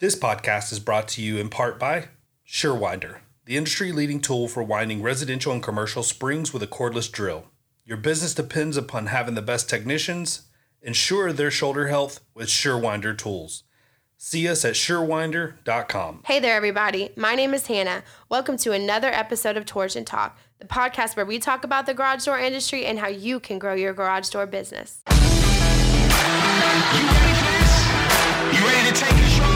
This podcast is brought to you in part by SureWinder, the industry-leading tool for winding residential and commercial springs with a cordless drill. Your business depends upon having the best technicians. Ensure their shoulder health with SureWinder tools. See us at SureWinder.com. Hey there, everybody. My name is Hannah. Welcome to another episode of Torsion Talk, the podcast where we talk about the garage door industry and how you can grow your garage door business. You ready for this? You ready to take control?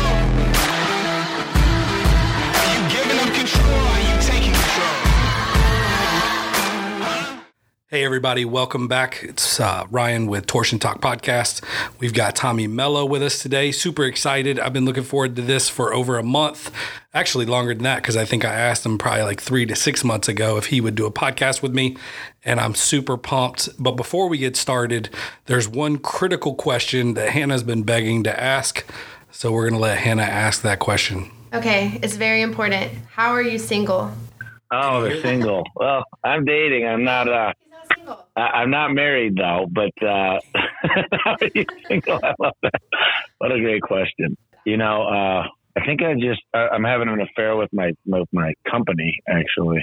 Are you giving them control or are you taking control? Hey, everybody. Welcome back. It's Ryan with Torsion Talk Podcast. We've got Tommy Mello with us today. Super excited. I've been looking forward to this for over a month, actually longer than that, because I think I asked him probably like 3 to 6 months ago if he would do a podcast with me, and I'm super pumped. But before we get started, there's one critical question that Hannah's been begging to ask, so we're going to let Hannah ask that question. Okay. It's very important. How are you single? Oh, they're single. Well, I'm dating. I'm not married though, but how are you single? I love that. What a great question. You know, I think I'm having an affair with my company actually.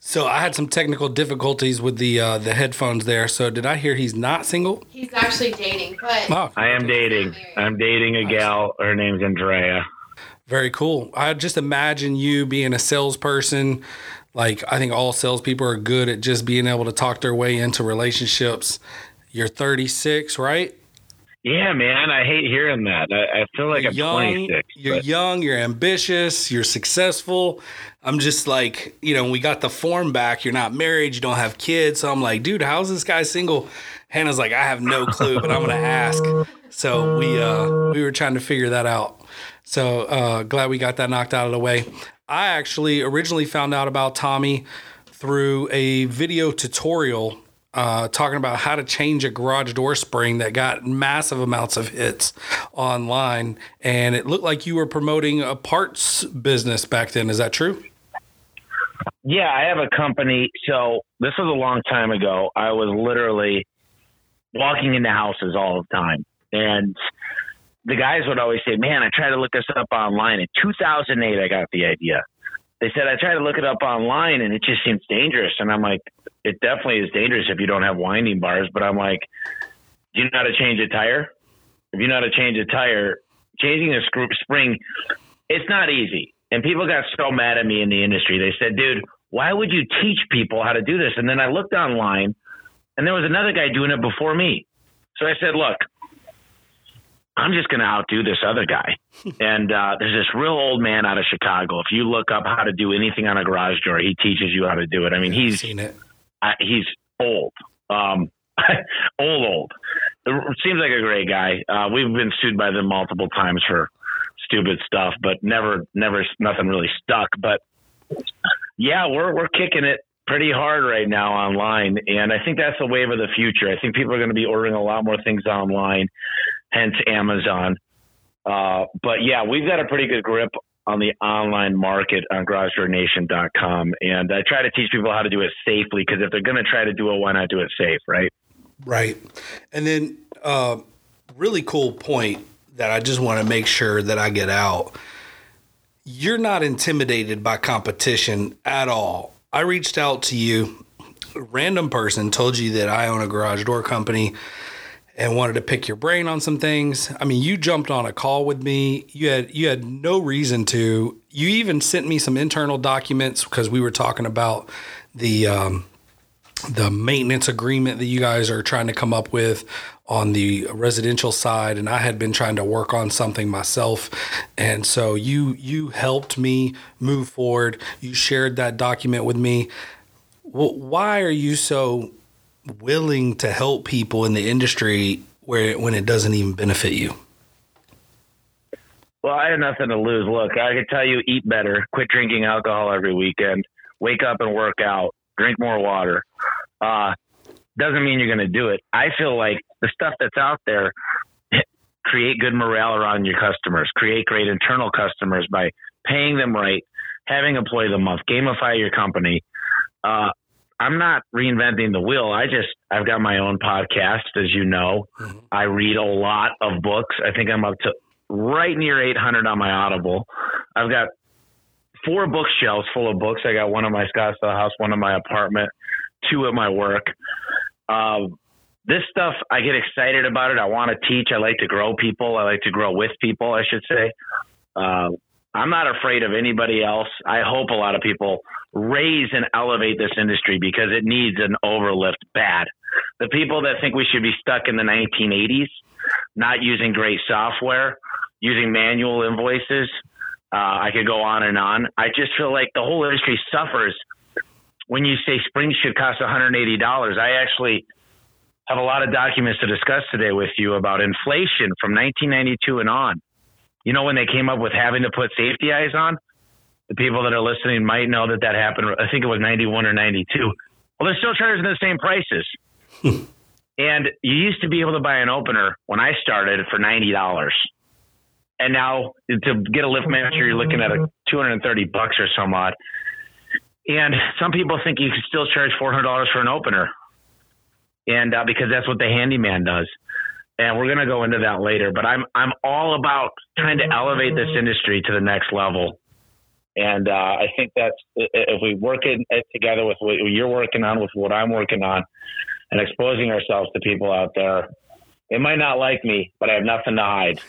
So I had some technical difficulties with the headphones there. So did I hear he's not single? He's actually dating, but I am dating. I'm dating a gal. Her name's Andrea. Very cool. I just imagine you being a salesperson. Like, I think all salespeople are good at just being able to talk their way into relationships. You're 36, right? Yeah, man. I hate hearing that. I feel like I'm 26. You're young. You're ambitious. You're successful. I'm just like, you know, we got the form back. You're not married. You don't have kids. So I'm like, dude, how's this guy single? Hannah's like, I have no clue, but I'm going to ask. So we were trying to figure that out. So glad we got that knocked out of the way. I actually originally found out about Tommy through a video tutorial talking about how to change a garage door spring that got massive amounts of hits online. And it looked like you were promoting a parts business back then. Is that true? Yeah, I have a company. So this was a long time ago. I was literally walking into houses all the time. And the guys would always say, man, I tried to look this up online. In 2008, I got the idea. They said, I tried to look it up online and it just seems dangerous. And I'm like, it definitely is dangerous if you don't have winding bars. But I'm like, do you know how to change a tire? If you know how to change a tire, changing a spring, it's not easy. And people got so mad at me in the industry. They said, dude, why would you teach people how to do this? And then I looked online and there was another guy doing it before me. So I said, look, I'm just going to outdo this other guy. And there's this real old man out of Chicago. If you look up how to do anything on a garage door, he teaches you how to do it. I mean, he's old, old. It seems like a great guy. We've been sued by them multiple times for stupid stuff, but never, nothing really stuck. But yeah, we're kicking it pretty hard right now online. And I think that's the wave of the future. I think people are going to be ordering a lot more things online. Hence Amazon. But yeah, we've got a pretty good grip on the online market on GarageDoorNation.com. And I try to teach people how to do it safely because if they're going to try to do it, why not do it safe, right? Right. And then really cool point that I just want to make sure that I get out. You're not intimidated by competition at all. I reached out to you. A random person told you that I own a garage door company and wanted to pick your brain on some things. I mean, you jumped on a call with me. You had no reason to. You even sent me some internal documents because we were talking about the maintenance agreement that you guys are trying to come up with on the residential side. And I had been trying to work on something myself. And so you helped me move forward. You shared that document with me. Well, why are you so willing to help people in the industry when it doesn't even benefit you? Well, I have nothing to lose. Look, I could tell you, eat better, quit drinking alcohol every weekend, wake up and work out, drink more water. Doesn't mean you're going to do it. I feel like the stuff that's out there, create good morale around your customers, create great internal customers by paying them right, having a play of the month, gamify your company. I'm not reinventing the wheel. I've got my own podcast, as you know. I read a lot of books. I think I'm up to right near 800 on my Audible. I've got 4 bookshelves full of books. I got one in my Scottsdale house, one in my apartment, 2 at my work. This stuff, I get excited about it. I want to teach. I like to grow people. I like to grow with people, I should say. I'm not afraid of anybody else. I hope a lot of people raise and elevate this industry because it needs an overlift bad. The people that think we should be stuck in the 1980s, not using great software, using manual invoices. I could go on and on. I just feel like the whole industry suffers when you say springs should cost $180. I actually have a lot of documents to discuss today with you about inflation from 1992 and on. You know, when they came up with having to put safety eyes on, the people that are listening might know that that happened. I think it was 91 or 92. Well, they're still charging the same prices. And you used to be able to buy an opener when I started for $90. And now to get a lift master, you're looking at $230 or some odd. And some people think you can still charge $400 for an opener. And because that's what the handyman does. And we're going to go into that later, but I'm all about trying to elevate this industry to the next level. And I think that's, if we work it together with what you're working on, with what I'm working on, and exposing ourselves to people out there, they might not like me, but I have nothing to hide.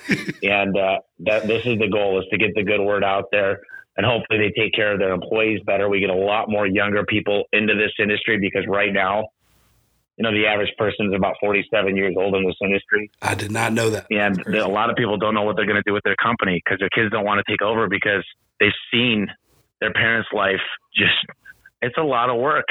And this is the goal, is to get the good word out there, and hopefully they take care of their employees better. We get a lot more younger people into this industry, because right now, you know, the average person is about 47 years old in this industry. I did not know that. And a lot of people don't know what they're going to do with their company because their kids don't want to take over because they've seen their parents' life. Just, it's a lot of work.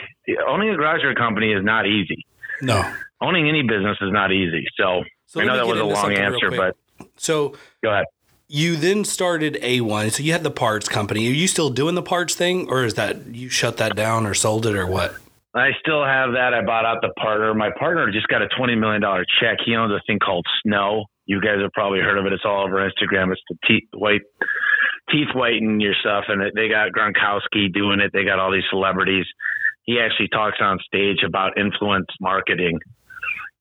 Owning a garage door company is not easy. No. Owning any business is not easy. So I know that was a long answer, but so go ahead. You then started A1. So you had the parts company. Are you still doing the parts thing, or is that you shut that down or sold it or what? I still have that. I bought out the partner. My partner just got a $20 million check. He owns a thing called Snow. You guys have probably heard of it. It's all over Instagram. It's the teeth whiten your stuff. And they got Gronkowski doing it. They got all these celebrities. He actually talks on stage about influence marketing.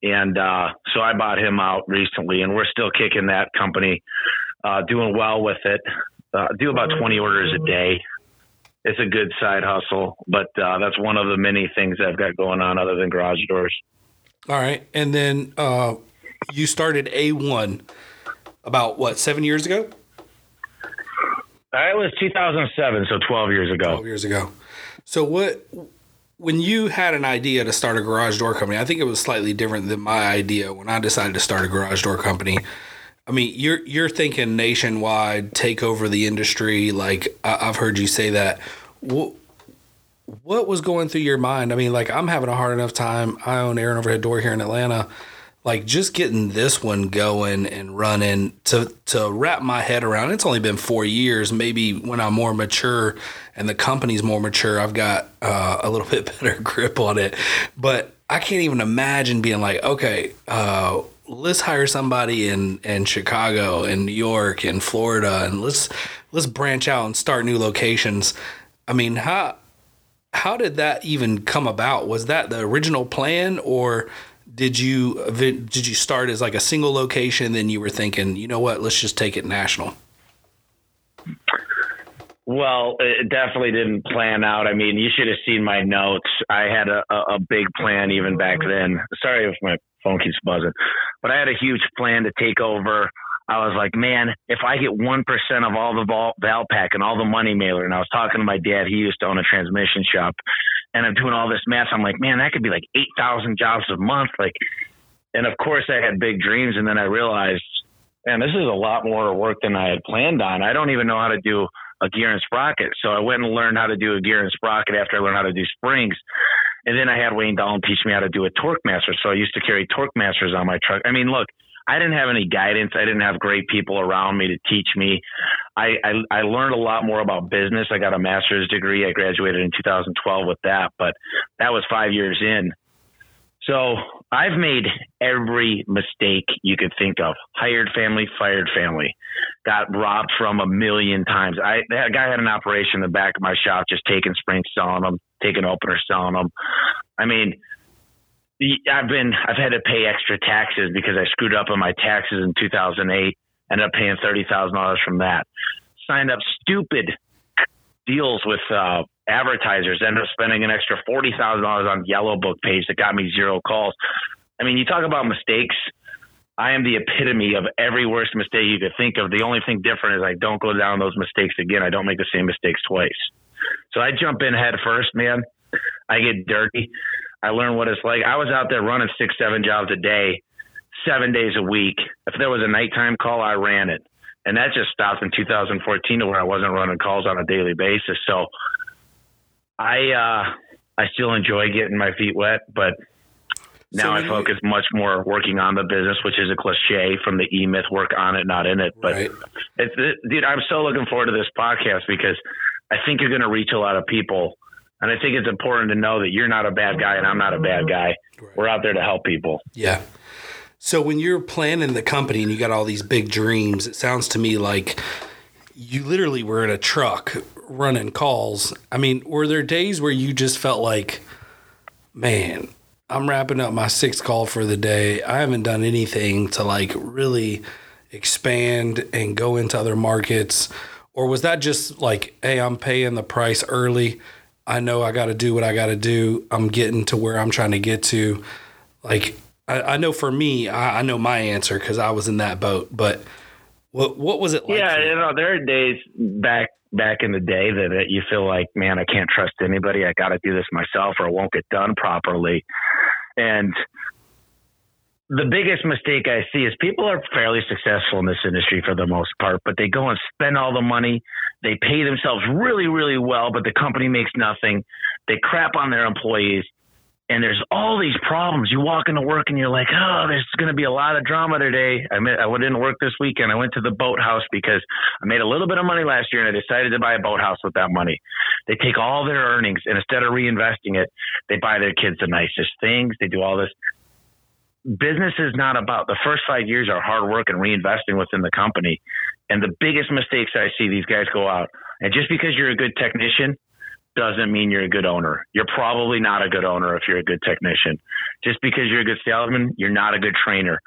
And so I bought him out recently, and we're still kicking that company, doing well with it. Do about 20 orders a day. It's a good side hustle, but that's one of the many things I've got going on other than garage doors. All right. And then you started A1 about, 7 years ago? It was 2007, so 12 years ago. So when you had an idea to start a garage door company, I think it was slightly different than my idea when I decided to start a garage door company. I mean, you're thinking nationwide, take over the industry. Like I've heard you say that. What was going through your mind? I mean, I'm having a hard enough time. I own Aaron Overhead Door here in Atlanta. Just getting this one going and running to wrap my head around. It's only been 4 years. Maybe when I'm more mature and the company's more mature, I've got a little bit better grip on it. But I can't even imagine being okay, let's hire somebody in Chicago and New York and Florida, and let's branch out and start new locations. I mean, how did that even come about? Was that the original plan, or did you start as a single location, then you were thinking, you know what, let's just take it national? Well, it definitely didn't plan out. I mean, you should have seen my notes. I had a big plan even back then. Sorry if my phone keeps buzzing, but I had a huge plan to take over. I was like, man, if I get 1% of all the ValPak and all the Money Mailer, and I was talking to my dad, he used to own a transmission shop, and I'm doing all this math. I'm like, man, that could be 8,000 jobs a month. And of course I had big dreams. And then I realized, man, this is a lot more work than I had planned on. I don't even know how to do a gear and sprocket. So I went and learned how to do a gear and sprocket after I learned how to do springs. And then I had Wayne Dolan teach me how to do a Torque Master. So I used to carry Torque Masters on my truck. I mean, look, I didn't have any guidance. I didn't have great people around me to teach me. I learned a lot more about business. I got a master's degree. I graduated in 2012 with that, but that was 5 years in. So I've made every mistake you could think of. Hired family, fired family. Got robbed from 1 million times. That guy had an operation in the back of my shop, just taking springs, selling them, taking openers, selling them. I mean, I've had to pay extra taxes because I screwed up on my taxes in 2008. Ended up paying $30,000 from that. Signed up stupid deals with advertisers. Ended up spending an extra $40,000 on Yellow Book page that got me zero calls. I mean, you talk about mistakes. I am the epitome of every worst mistake you could think of. The only thing different is I don't go down those mistakes again. I don't make the same mistakes twice. So I jump in head first, man. I get dirty. I learn what it's like. I was out there running 6-7 jobs a day, 7 days a week. If there was a nighttime call, I ran it. And that just stopped in 2014 to where I wasn't running calls on a daily basis. So I still enjoy getting my feet wet, but now I focus much more working on the business, which is a cliche from the E-myth, work on it, not in it. But right. Dude, I'm so looking forward to this podcast because I think you're going to reach a lot of people. And I think it's important to know that you're not a bad guy and I'm not a bad guy. Right. We're out there to help people. Yeah. So when you're planning the company and you got all these big dreams, it sounds to me like you literally were in a truck running calls. I mean, were there days where you just felt like, man, I'm wrapping up my 6th call for the day. I haven't done anything to like really expand and go into other markets? Or was that just like, hey, I'm paying the price early. I know I got to do what I got to do. I'm getting to where I'm trying to get to. Like, I know for me, I know my answer because I was in that boat. But what was it like? Yeah, you know, there are days back in the day that you feel like, man, I can't trust anybody. I got to do this myself or it won't get done properly. And the biggest mistake I see is people are fairly successful in this industry for the most part, but they go and spend all the money. They pay themselves really, really well, but the company makes nothing. They crap on their employees. And there's all these problems. You walk into work and you're like, oh, there's going to be a lot of drama today. I didn't work this weekend. I went to the boathouse because I made a little bit of money last year and I decided to buy a boathouse with that money. They take all their earnings and instead of reinvesting it, they buy their kids the nicest things. They do all this. Business is not about the first 5 years are hard work and reinvesting within the company. And the biggest mistakes I see, these guys go out and just because you're a good technician doesn't mean you're a good owner. You're probably not a good owner if you're a good technician. Just because you're a good salesman, you're not a good trainer.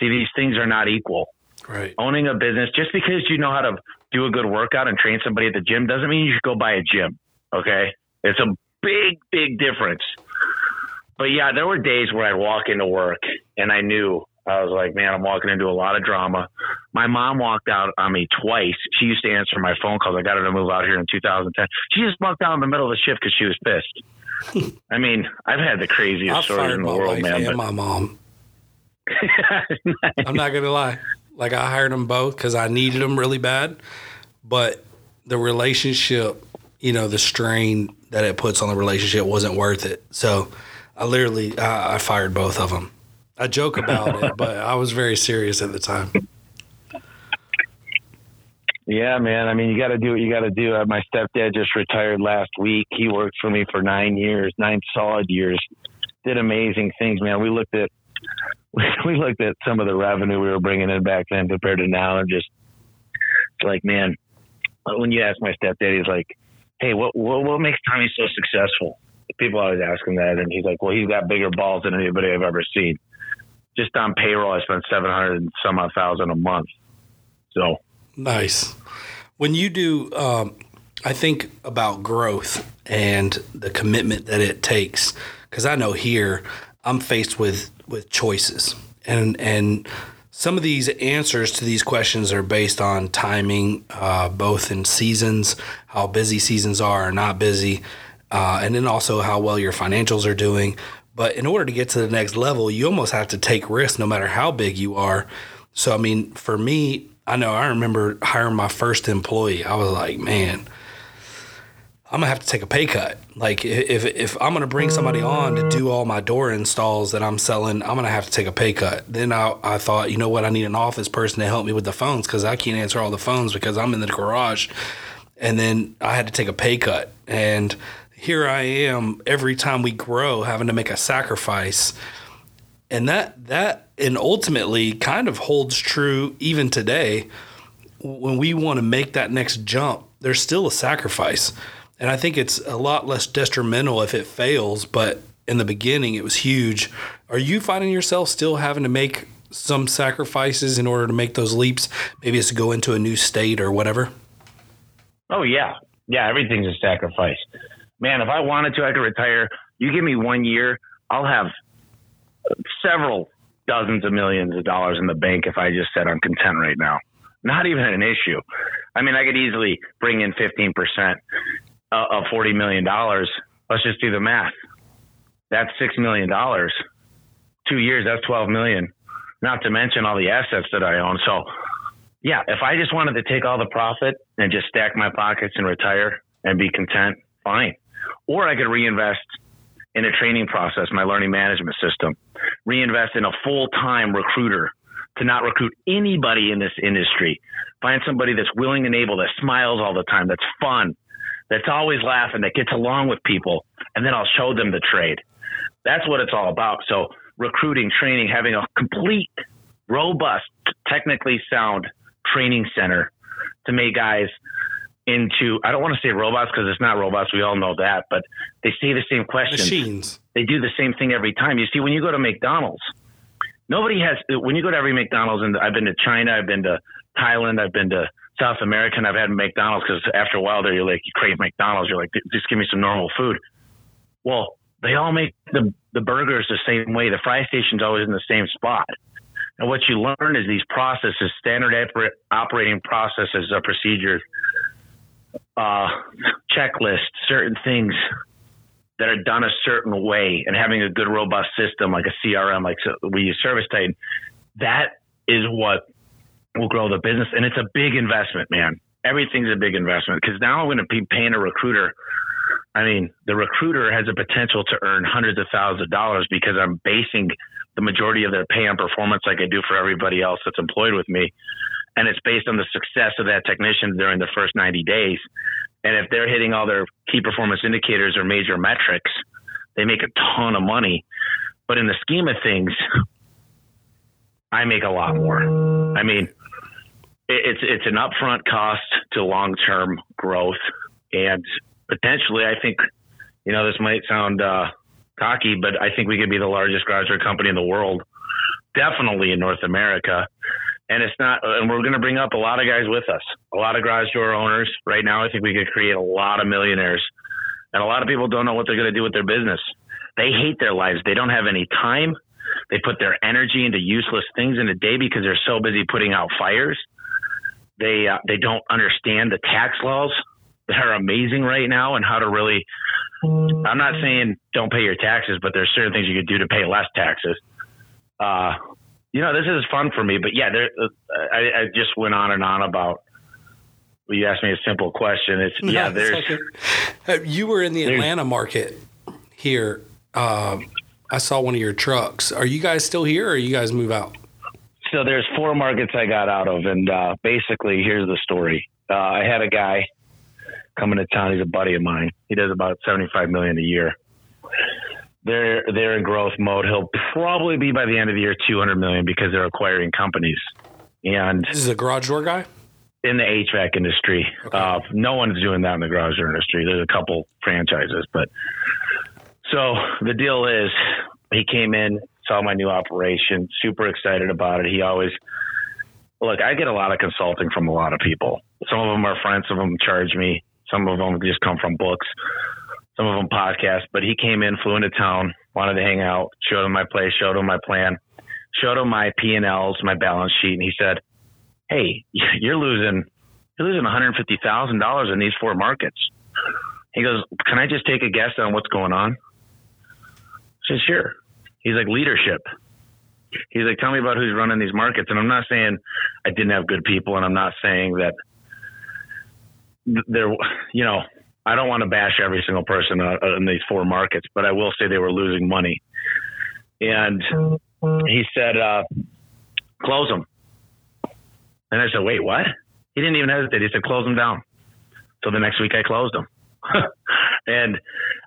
See, these things are not equal. Right. Owning a business, just because you know how to do a good workout and train somebody at the gym doesn't mean you should go buy a gym. Okay? It's a big, big difference. But yeah, there were days where I'd walk into work and I knew, I was like, man, I'm walking into a lot of drama. My mom walked out on me twice. She used to answer my phone calls. I got her to move out here in 2010. She just walked out in the middle of the shift because she was pissed. I mean, I've had the craziest stories in the world, man. And my mom. I'm not going to lie. Like, I hired them both because I needed them really bad. But the relationship, you know, the strain that it puts on the relationship wasn't worth it. So I literally, I fired both of them. I joke about it, but I was very serious at the time. Yeah, man. I mean, you got to do what you got to do. My stepdad just retired last week. He worked for me for 9 years, 9 solid years. Did amazing things, man. We looked at some of the revenue we were bringing in back then compared to now, and just like, man, when you ask my stepdad, he's like, "Hey, what makes Tommy so successful?" People always ask him that, and he's like, "Well, he's got bigger balls than anybody I've ever seen." Just on payroll, I spent $700,000 a month. So nice. When you do, I think about growth and the commitment that it takes. Because I know here I'm faced with choices, and some of these answers to these questions are based on timing, both in seasons, how busy seasons are or not busy, and then also how well your financials are doing. But in order to get to the next level, you almost have to take risks no matter how big you are. So, I mean, for me, I know I remember hiring my first employee. I was like, man, I'm going to have to take a pay cut. Like, if I'm going to bring somebody on to do all my door installs that I'm selling, I'm going to have to take a pay cut. Then I thought, you know what? I need an office person to help me with the phones because I can't answer all the phones because I'm in the garage. And then I had to take a pay cut. And here I am every time we grow having to make a sacrifice. And that and ultimately kind of holds true even today. When we want to make that next jump, there's still a sacrifice. And I think it's a lot less detrimental if it fails, but in the beginning it was huge. Are you finding yourself still having to make some sacrifices in order to make those leaps? Maybe it's to go into a new state or whatever. Oh, yeah. Yeah, everything's a sacrifice. Man, if I wanted to, I could retire. You give me 1 year, I'll have several dozens of millions of dollars in the bank if I just said I'm content right now. Not even an issue. I mean, I could easily bring in 15% of $40 million. Let's just do the math. That's $6 million. 2 years, that's $12 million. Not to mention all the assets that I own. So, yeah, if I just wanted to take all the profit and just stack my pockets and retire and be content, fine. Or I could reinvest in a training process, my learning management system, reinvest in a full-time recruiter to not recruit anybody in this industry. Find somebody that's willing and able, that smiles all the time, that's fun, that's always laughing, that gets along with people, and then I'll show them the trade. That's what it's all about. So recruiting, training, having a complete, robust, technically sound training center to make guys into, I don't want to say robots because it's not robots. We all know that, but they say the same questions. Machines. They do the same thing every time. You see, when you go to McDonald's, nobody has, when you go to every McDonald's, and I've been to China, I've been to Thailand, I've been to South America, and I've had McDonald's because after a while there, you're like, you crave McDonald's. You're like, just give me some normal food. Well, they all make the burgers the same way. The fry station's always in the same spot. And what you learn is these processes, standard operating processes, procedures, checklists, certain things that are done a certain way, and having a good, robust system like a CRM, like we use Service Titan, that is what will grow the business. And it's a big investment, man. Everything's a big investment because now I'm going to be paying a recruiter. I mean, the recruiter has the potential to earn hundreds of thousands of dollars because I'm basing the majority of their pay on performance like I do for everybody else that's employed with me. And it's based on the success of that technician during the first 90 days. And if they're hitting all their key performance indicators or major metrics, they make a ton of money. But in the scheme of things, I make a lot more. I mean, it's an upfront cost to long-term growth. And potentially, I think, you know, this might sound cocky, but I think we could be the largest garage door company in the world, definitely in North America. And it's not, and we're going to bring up a lot of guys with us, a lot of garage door owners. Right now, I think we could create a lot of millionaires. And a lot of people don't know what they're going to do with their business. They hate their lives. They don't have any time. They put their energy into useless things in a day because they're so busy putting out fires. They don't understand the tax laws that are amazing right now and how to really, I'm not saying don't pay your taxes, but there's certain things you could do to pay less taxes. You know, this is fun for me, but yeah, I just went on and on about. You asked me a simple question. It's no, yeah. There's. You were in the Atlanta market here. I saw one of your trucks. Are you guys still here, or you guys move out? So there's 4 markets I got out of, and basically here's the story. I had a guy coming to town. He's a buddy of mine. He does about $75 million a year. They're in growth mode. He'll probably be by the end of the year $200 million because they're acquiring companies. And this is a garage door guy in the HVAC industry. Okay. No one's doing that in the garage door industry. There's a couple franchises, but so the deal is he came in, saw my new operation, super excited about it. He always look. I get a lot of consulting from a lot of people. Some of them are friends. Some of them charge me. Some of them just come from books. Some of them podcasts, but he came in, flew into town, wanted to hang out, showed him my place, showed him my plan, showed him my P&Ls, my balance sheet. And he said, hey, you're losing $150,000 in these 4 markets. He goes, can I just take a guess on what's going on? I said, sure. He's like, leadership. He's like, tell me about who's running these markets. And I'm not saying I didn't have good people. And I'm not saying that there, you know, I don't want to bash every single person in these 4 markets, but I will say they were losing money. And he said, close them. And I said, wait, what? He didn't even hesitate. He said, close them down. So the next week I closed them. And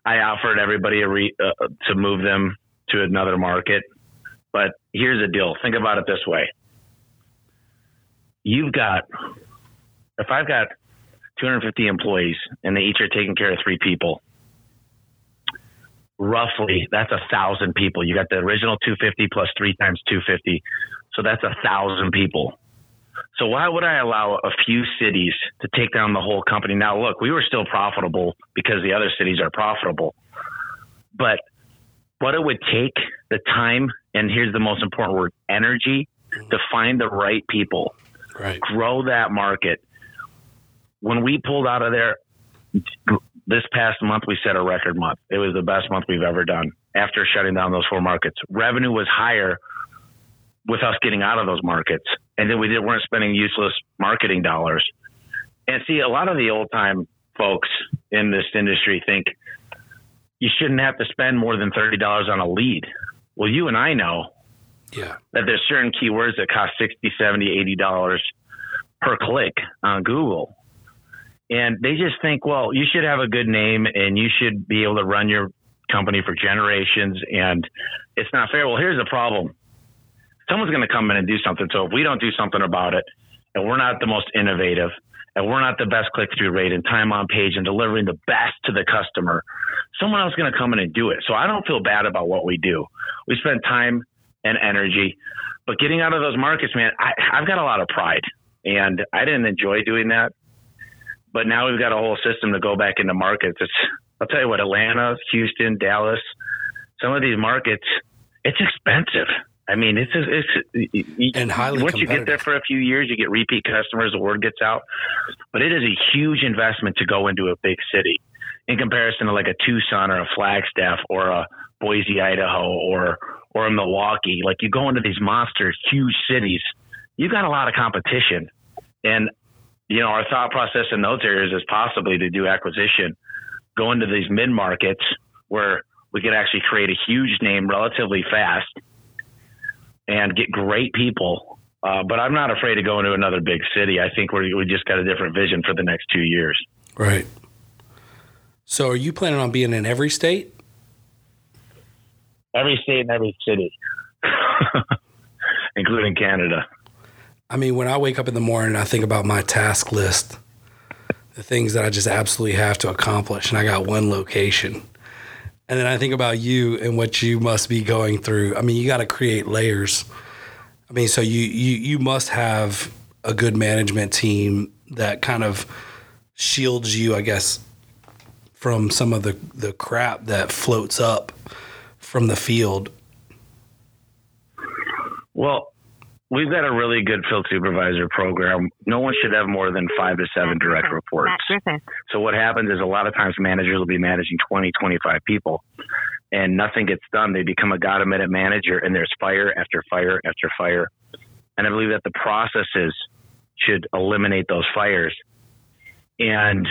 I offered everybody to move them to another market. But here's the deal. Think about it this way. If I've got 250 employees and they each are taking care of 3 people. Roughly, that's 1,000 people. You got the original 250 plus 3 times 250. So that's 1,000 people. So why would I allow a few cities to take down the whole company? Now, look, we were still profitable because the other cities are profitable. But what it would take, the time, and here's the most important word, energy, to find the right people, right, grow that market. When we pulled out of there this past month, we set a record month. It was the best month we've ever done after shutting down those four markets. Revenue was higher with us getting out of those markets. And then we weren't spending useless marketing dollars. And see, a lot of the old time folks in this industry think you shouldn't have to spend more than $30 on a lead. Well, you and I know that there's certain keywords that cost $60, $70, $80 per click on Google. And they just think, well, you should have a good name and you should be able to run your company for generations. And it's not fair. Well, here's the problem. Someone's going to come in and do something. So if we don't do something about it, and we're not the most innovative, and we're not the best click-through rate and time on page and delivering the best to the customer, someone else is going to come in and do it. So I don't feel bad about what we do. We spend time and energy. But getting out of those markets, man, I've got a lot of pride. And I didn't enjoy doing that. But now we've got a whole system to go back into markets. It's, I'll tell you what, Atlanta, Houston, Dallas, some of these markets, it's expensive. I mean, it's and highly once you get there for a few years, you get repeat customers, the word gets out. But it is a huge investment to go into a big city in comparison to like a Tucson or a Flagstaff or a Boise, Idaho or a Milwaukee. Like you go into these monster, huge cities, you've got a lot of competition. And, you know, our thought process in those areas is possibly to do acquisition, go into these mid-markets where we could actually create a huge name relatively fast and get great people. But I'm not afraid to go into another big city. I think we just got a different vision for the next 2 years. Right. So are you planning on being in every state? Every state and every city, including Canada. I mean, when I wake up in the morning, I think about my task list, the things that I just absolutely have to accomplish. And I got one location. And then I think about you and what you must be going through. I mean, you got to create layers. I mean, so you must have a good management team that kind of shields you, I guess, from some of the crap that floats up from the field. Well, we've got a really good field supervisor program. No one should have more than 5 to 7 direct reports. So what happens is a lot of times managers will be managing 20, 25 people and nothing gets done. They become a God-a-minute manager and there's fire after fire after fire. And I believe that the processes should eliminate those fires. And,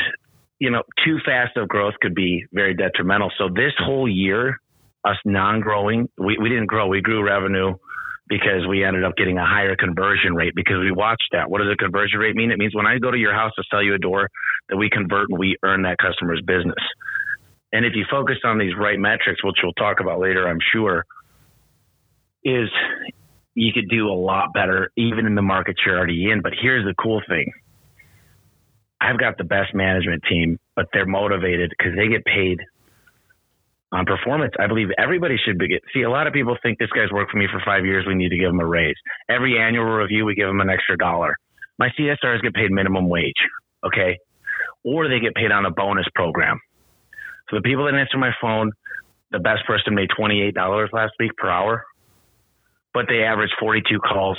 you know, too fast of growth could be very detrimental. So this whole year, us non-growing, we didn't grow. We grew revenue because we ended up getting a higher conversion rate because we watched that. What does a conversion rate mean? It means when I go to your house to sell you a door that we convert and we earn that customer's business. And if you focus on these right metrics, which we'll talk about later, I'm sure, is you could do a lot better even in the markets you're already in. But here's the cool thing. I've got the best management team, but they're motivated because they get paid on performance. I believe everybody should see, a lot of people think this guy's worked for me for 5 years. We need to give him a raise. Every annual review, we give him an extra $1. My CSRs get paid minimum wage. Okay. Or they get paid on a bonus program. So the people that answer my phone, the best person made $28 last week per hour, but they averaged 42 calls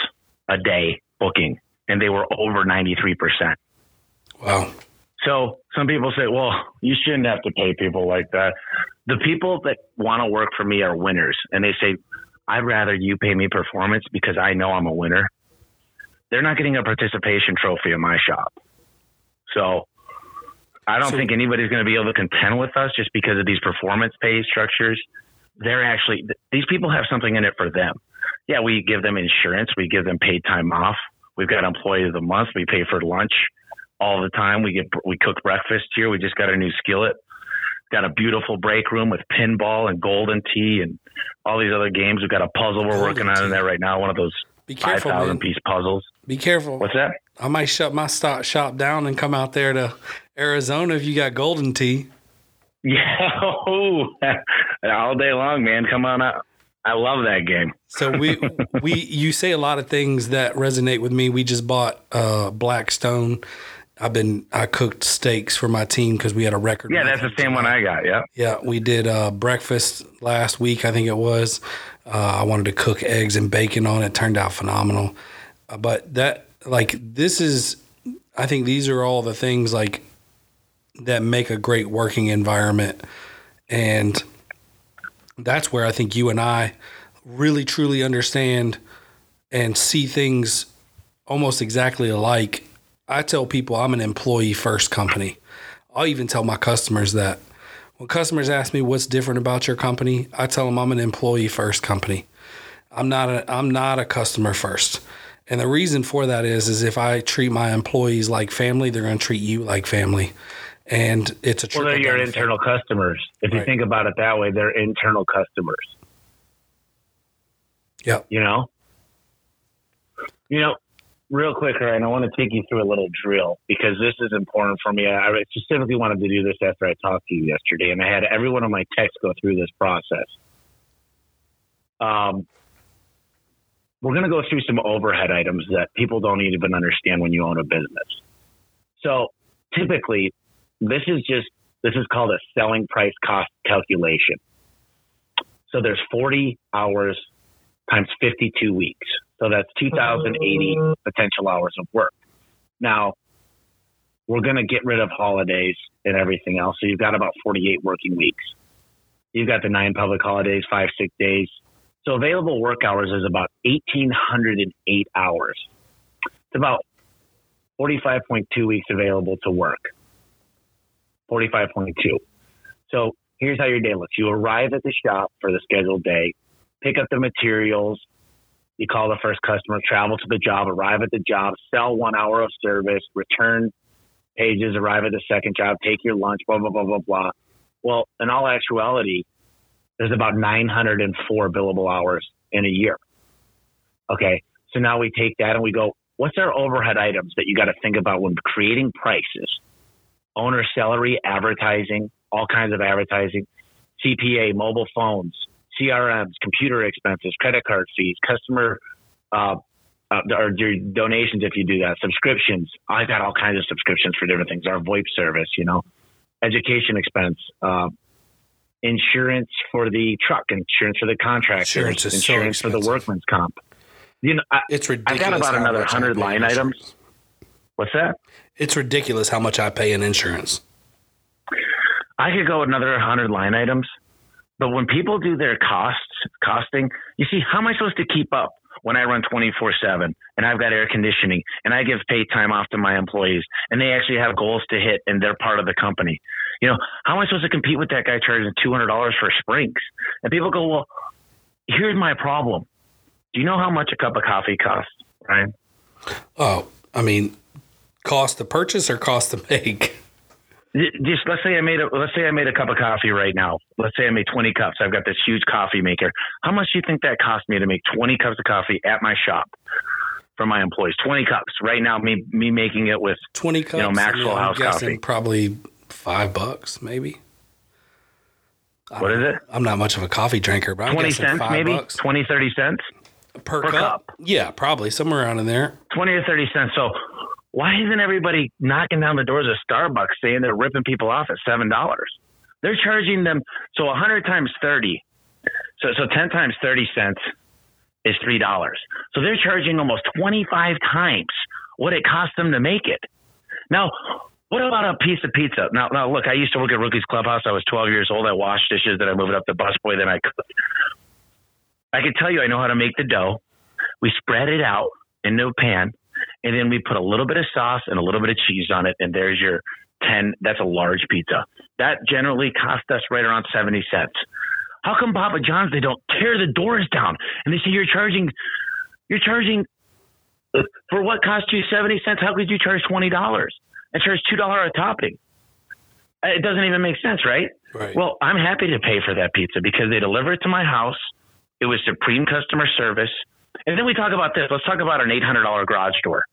a day booking and they were over 93%. Wow. So some people say, well, you shouldn't have to pay people like that. The people that want to work for me are winners. And they say, I'd rather you pay me performance because I know I'm a winner. They're not getting a participation trophy in my shop. So I don't think anybody's going to be able to contend with us just because of these performance pay structures. These people have something in it for them. Yeah, we give them insurance. We give them paid time off. We've got employee of the month. We pay for lunch all the time. We cook breakfast here. We just got a new skillet. Got a beautiful break room with pinball and golden tea and all these other games. We've got a puzzle we're working on in there right now. One of those 5,000 piece puzzles. Be careful. What's that? I might shut my shop down and come out there to Arizona if you got golden tea. Yeah. All day long, man. Come on out. I love that game. So we you say a lot of things that resonate with me. We just bought Blackstone. I cooked steaks for my team because we had a record. Yeah, that's the same one I got. Yeah. Yeah. We did breakfast last week. I think it was, I wanted to cook eggs and bacon on it. Turned out phenomenal. But that, like, I think these are all the things like that make a great working environment. And that's where I think you and I really truly understand and see things almost exactly alike. I tell people I'm an employee first company. I'll even tell my customers that. When customers ask me what's different about your company, I tell them I'm an employee first company. I'm not a customer first. And the reason for that is if I treat my employees like family, they're going to treat you like family. And it's a triple. Well, they're your internal customers. If you think about it that way, they're internal customers. Yeah. You know, real quick, Ryan, I want to take you through a little drill because this is important for me. I specifically wanted to do this after I talked to you yesterday, and I had every one of my texts go through this process. We're going to go through some overhead items that people don't even understand when you own a business. So typically, this is called a selling price cost calculation. So there's 40 hours times 52 weeks. So that's 2,080 potential hours of work. Now, we're going to get rid of holidays and everything else. So you've got about 48 working weeks. You've got the 9 public holidays, 5 sick days. So available work hours is about 1,808 hours. It's about 45.2 weeks available to work. 45.2. So here's how your day looks. You arrive at the shop for the scheduled day, pick up the materials, you call the first customer, travel to the job, arrive at the job, sell 1 hour of service, return pages, arrive at the second job, take your lunch, blah, blah, blah, blah, blah. Well, in all actuality, there's about 904 billable hours in a year. Okay, so now we take that and we go, what's our overhead items that you got to think about when creating prices? Owner salary, advertising, all kinds of advertising, CPA, mobile phones, CRMs, computer expenses, credit card fees, customer or your donations if you do that, subscriptions. I've got all kinds of subscriptions for different things. Our VoIP service, education expense, insurance for the truck, insurance for the contractor, insurance for the workman's comp. It's ridiculous. I've got about another 100 line items. What's that? It's ridiculous how much I pay in insurance. I could go another 100 line items. But when people do their costing, you see, how am I supposed to keep up when I run 24/7 and I've got air conditioning and I give paid time off to my employees and they actually have goals to hit and they're part of the company? How am I supposed to compete with that guy charging $200 for springs? And people go, well, here's my problem. Do you know how much a cup of coffee costs, Ryan? Oh, I mean, cost to purchase or cost to make? Just let's say I made a cup of coffee right now. Let's say I made 20 cups. I've got this huge coffee maker. How much do you think that cost me to make 20 cups of coffee at my shop for my employees? 20 cups right now. Me making it with 20 cups. Maxwell House coffee. Probably $5, maybe. What is it? I'm not much of a coffee drinker, but 20 cents, $5 maybe. 20-30 cents per cup. Yeah, probably somewhere around in there. 20 to 30 cents. So. Why isn't everybody knocking down the doors of Starbucks saying they're ripping people off at $7? They're charging them. So 100 times 30. So 10 times 30 cents is $3. So they're charging almost 25 times what it cost them to make it. Now, what about a piece of pizza? Now, look, I used to work at Rookie's Clubhouse. I was 12 years old. I washed dishes. Then I moved up to busboy. Then I cooked. I can tell you I know how to make the dough. We spread it out in a pan. And then we put a little bit of sauce and a little bit of cheese on it. And there's your 10. That's a large pizza. That generally cost us right around 70 cents. How come Papa John's, they don't tear the doors down? And they say, you're charging for what cost you 70 cents? How could you charge $20 and charge $2 a topping? It doesn't even make sense, right? Well, I'm happy to pay for that pizza because they deliver it to my house. It was supreme customer service. And then we talk about this. Let's talk about an $800 garage door.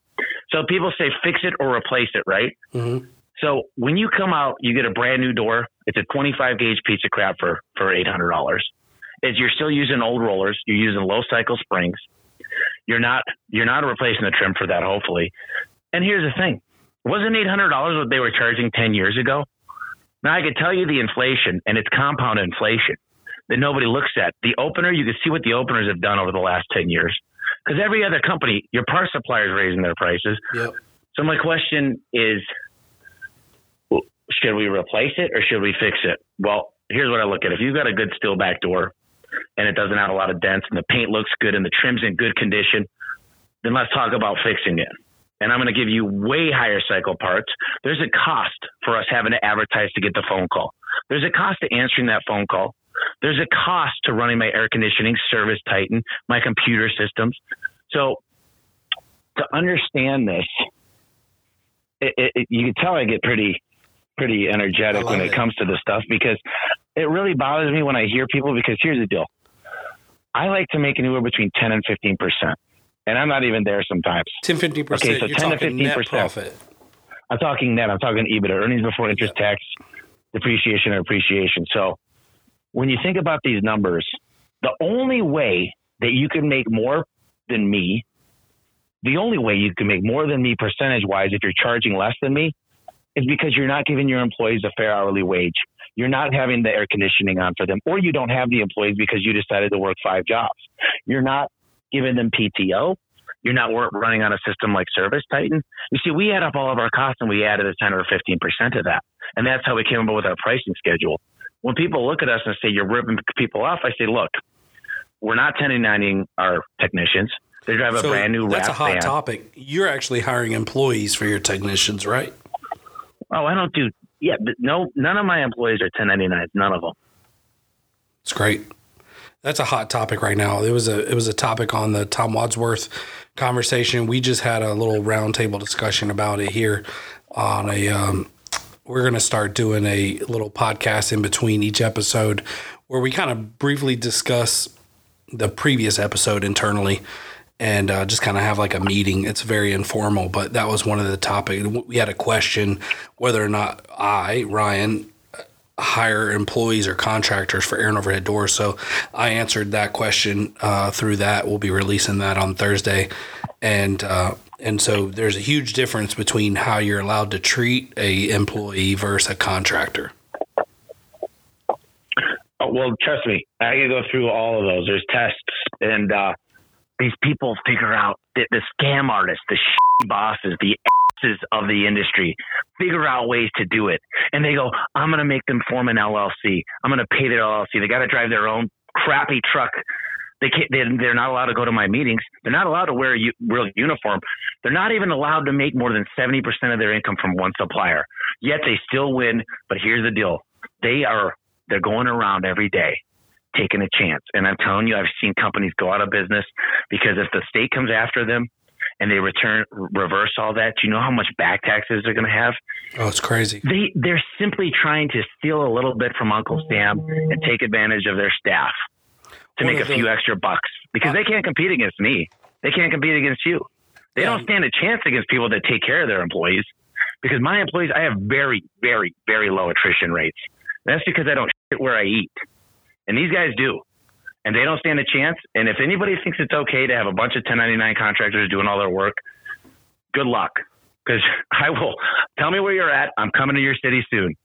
So people say fix it or replace it, right? Mm-hmm. So when you come out, you get a brand new door. It's a 25 gauge piece of crap for $800. is you're still using old rollers. You're using low cycle springs. You're not replacing the trim for that, hopefully. And here's the thing. Wasn't $800 what they were charging 10 years ago? Now I could tell you the inflation, and it's compound inflation that nobody looks at. The opener, you can see what the openers have done over the last 10 years. Because every other company, your parts supplier is raising their prices. Yep. So my question is, should we replace it or should we fix it? Well, here's what I look at. If you've got a good steel back door and it doesn't have a lot of dents and the paint looks good and the trim's in good condition, then let's talk about fixing it. And I'm going to give you way higher cycle parts. There's a cost for us having to advertise to get the phone call. There's a cost to answering that phone call. There's a cost to running my air conditioning, Service Titan, my computer systems. So to understand this, you can tell I get pretty energetic when it comes to this stuff, because it really bothers me when I hear people, because here's the deal. I like to make anywhere between 10 and 15%. And I'm not even there sometimes. 10-15%. Okay, so 10 to 15%. I'm talking net. I'm talking EBITDA, earnings before interest, tax, depreciation, or appreciation. So when you think about these numbers, the only way that you can make more than me, the only way you can make more than me percentage-wise if you're charging less than me, is because you're not giving your employees a fair hourly wage. You're not having the air conditioning on for them, or you don't have the employees because you decided to work 5 jobs. You're not giving them PTO. You're not running on a system like Service Titan. You see, we add up all of our costs and we added a 10 or 15% to that. And that's how we came up with our pricing schedule. When people look at us and say, you're ripping people off, I say, look, we're not 1099ing our technicians. They drive a brand new wrap van. That's a hot topic. You're actually hiring employees for your technicians, right? Oh, I don't do. Yeah. No, none of my employees are 1099s. None of them. It's great. That's a hot topic right now. It was a topic on the Tom Wadsworth conversation. We just had a little roundtable discussion about it here on a, we're going to start doing a little podcast in between each episode where we kind of briefly discuss the previous episode internally and just kind of have like a meeting. It's very informal, but that was one of the topics. We had a question whether or not I, Ryan, hire employees or contractors for Aaron Overhead Door. So I answered that question through that. We'll be releasing that on Thursday. And so there's a huge difference between how you're allowed to treat a employee versus a contractor. Oh, well, trust me, I can go through all of those. There's tests, and these people figure out that the scam artists, the bosses, the asses of the industry figure out ways to do it. And they go, I'm going to make them form an LLC. I'm going to pay their LLC. They got to drive their own crappy truck. They're not allowed to go to my meetings. They're not allowed to wear a real uniform. They're not even allowed to make more than 70% of their income from one supplier. Yet they still win. But here's the deal. They're going around every day taking a chance. And I'm telling you, I've seen companies go out of business because if the state comes after them and they reverse all that, do you know how much back taxes they're going to have? Oh, it's crazy. They're simply trying to steal a little bit from Uncle Sam and take advantage of their staff to make a few extra bucks, because they can't compete against me. They can't compete against you. They don't stand a chance against people that take care of their employees, because my employees, I have very, very, very low attrition rates. That's because I don't shit where I eat. And these guys do. And they don't stand a chance. And if anybody thinks it's okay to have a bunch of 1099 contractors doing all their work, good luck. Because I will. Tell me where you're at. I'm coming to your city soon.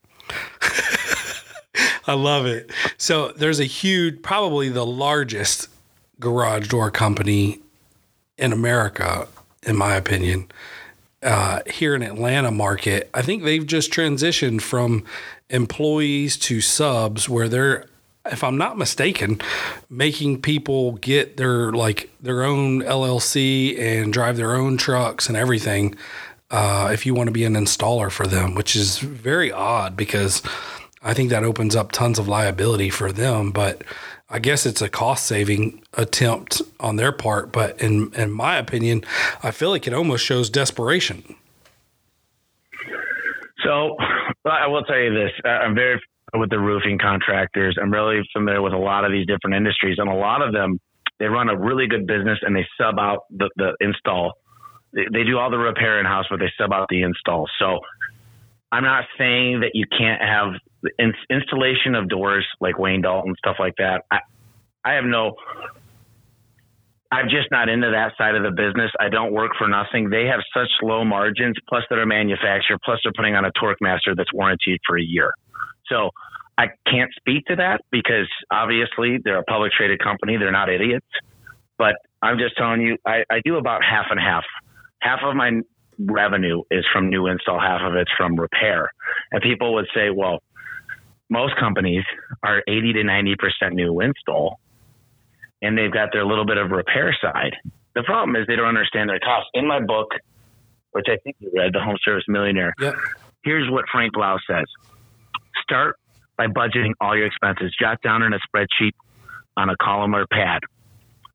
I love it. So there's a huge, probably the largest garage door company in America, in my opinion, here in Atlanta market. I think they've just transitioned from employees to subs, where they're, if I'm not mistaken, making people get their own LLC and drive their own trucks and everything. If you want to be an installer for them, which is very odd, because I think that opens up tons of liability for them, but I guess it's a cost saving attempt on their part. But in my opinion, I feel like it almost shows desperation. So I will tell you this. I'm very familiar with the roofing contractors. I'm really familiar with a lot of these different industries, and a lot of them, they run a really good business and they sub out the install. They do all the repair in house, but they sub out the install. So I'm not saying that you can't have installation of doors like Wayne Dolan, stuff like that. I, I'm just not into that side of the business. I don't work for nothing. They have such low margins, plus they're a manufacturer, plus they're putting on a Torque Master that's warranted for a year. So I can't speak to that because obviously they're a public traded company. They're not idiots. But I'm just telling you, I do about half and half. Half of my revenue is from new install, half of it's from repair. And people would say, well, most companies are 80 to 90% new install, and they've got their little bit of repair side. The problem is they don't understand their costs. In my book, which I think you read, The Home Service Millionaire, yep. Here's what Frank Lau says. Start by budgeting all your expenses. Jot down in a spreadsheet on a column or pad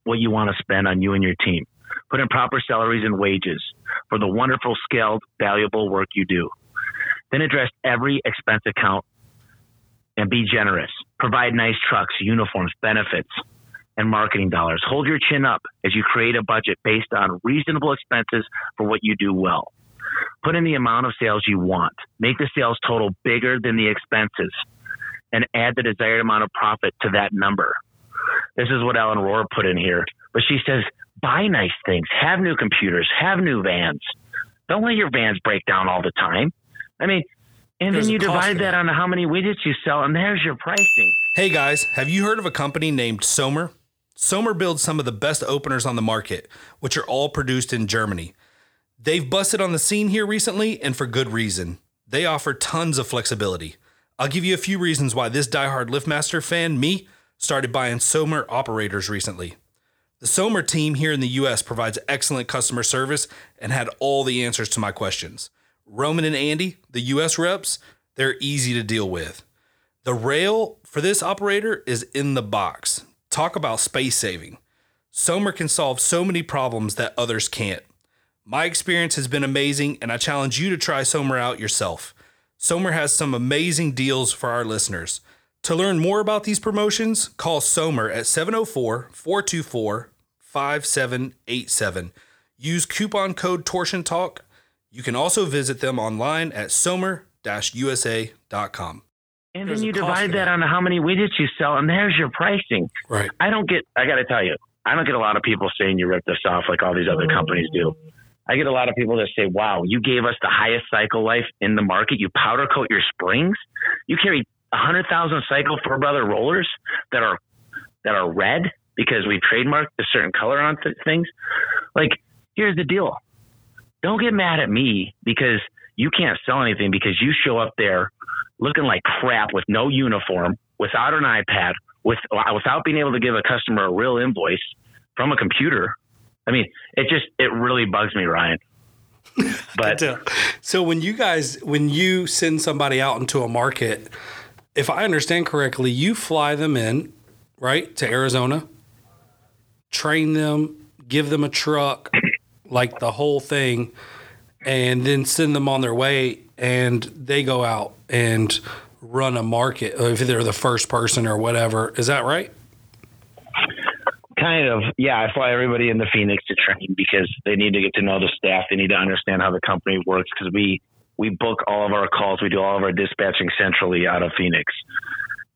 what you want to spend on you and your team. Put in proper salaries and wages for the wonderful, skilled, valuable work you do. Then address every expense account and be generous. Provide nice trucks, uniforms, benefits, and marketing dollars. Hold your chin up as you create a budget based on reasonable expenses for what you do well. Put in the amount of sales you want. Make the sales total bigger than the expenses and add the desired amount of profit to that number. This is what Ellen Rohr put in here. But she says, buy nice things, have new computers, have new vans. Don't let your vans break down all the time. I mean, and there's then you divide that on how many widgets you sell, and there's your pricing. Hey guys, have you heard of a company named Sommer? Sommer builds some of the best openers on the market, which are all produced in Germany. They've busted on the scene here recently, and for good reason. They offer tons of flexibility. I'll give you a few reasons why this diehard LiftMaster fan, me, started buying Sommer operators recently. The Sommer team here in the U.S. provides excellent customer service and had all the answers to my questions. Roman and Andy, the U.S. reps, they're easy to deal with. The rail for this operator is in the box. Talk about space saving. Sommer can solve so many problems that others can't. My experience has been amazing, and I challenge you to try Sommer out yourself. Sommer has some amazing deals for our listeners. To learn more about these promotions, call Sommer at 704-424-5787. Use coupon code Torsion Talk. You can also visit them online at sommer-usa.com. And there's then you divide that on how many widgets you sell, and there's your pricing. Right. I got to tell you, I don't get a lot of people saying you ripped us off like all these other companies do. I get a lot of people that say, wow, you gave us the highest cycle life in the market. You powder coat your springs. You carry 100,000 cycle Four Brother rollers that are red because we trademarked a certain color on things. Like, here's the deal. Don't get mad at me because you can't sell anything because you show up there looking like crap with no uniform, without an iPad, without being able to give a customer a real invoice from a computer. I mean, it really bugs me, Ryan. But so when you send somebody out into a market, if I understand correctly, you fly them in, right, to Arizona, train them, give them a truck, like the whole thing, and then send them on their way, and they go out and run a market if they're the first person or whatever. Is that right? Kind of, yeah. I fly everybody into Phoenix to train because they need to get to know the staff. They need to understand how the company works because we book all of our calls. We do all of our dispatching centrally out of Phoenix.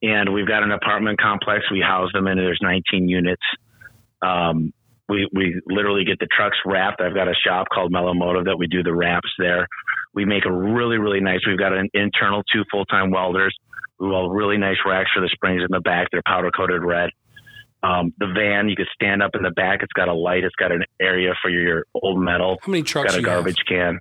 And we've got an apartment complex. We house them in. There's 19 units. We literally get the trucks wrapped. I've got a shop called Mellow Motive that we do the wraps there. We make a really, really nice. We've got an internal 2 full-time welders. We weld really nice racks for the springs in the back. They're powder-coated red. The van, you could stand up in the back. It's got a light. It's got an area for your old metal. How many trucks? It's got a garbage can.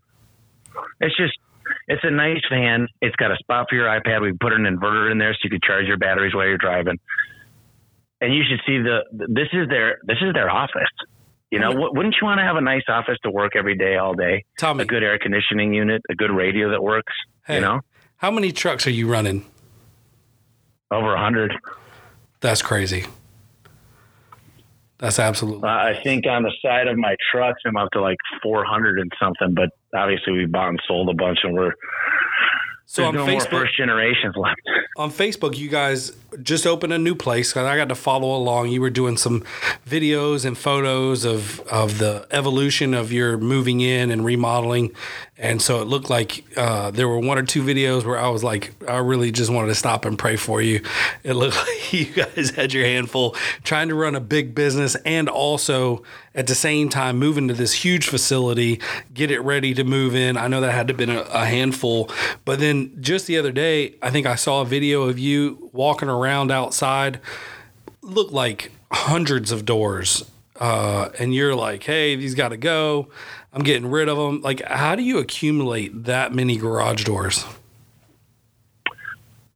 It's a nice van. It's got a spot for your iPad. We put an inverter in there so you could charge your batteries while you're driving. And you should see this is their office. You know, wouldn't you want to have a nice office to work every day, all day? Tommy, a good air conditioning unit, a good radio that works. Hey, you know, how many trucks are you running? Over 100. That's crazy. That's absolutely. I think on the side of my trucks, I'm up to like 400 and something, but obviously we bought and sold a bunch and we're So there's on no Facebook, more first generations left. On Facebook, you guys just opened a new place, and I got to follow along. You were doing some videos and photos of the evolution of your moving in and remodeling, and so it looked like there were one or two videos where I was like, I really just wanted to stop and pray for you. It looked like you guys had your handful trying to run a big business and also at the same time move into this huge facility, get it ready to move in. I know that had to have been a handful, but then just the other day, I think I saw a video of you walking around outside, looked like hundreds of doors. And you're like, hey, these got to go. I'm getting rid of them. Like, how do you accumulate that many garage doors?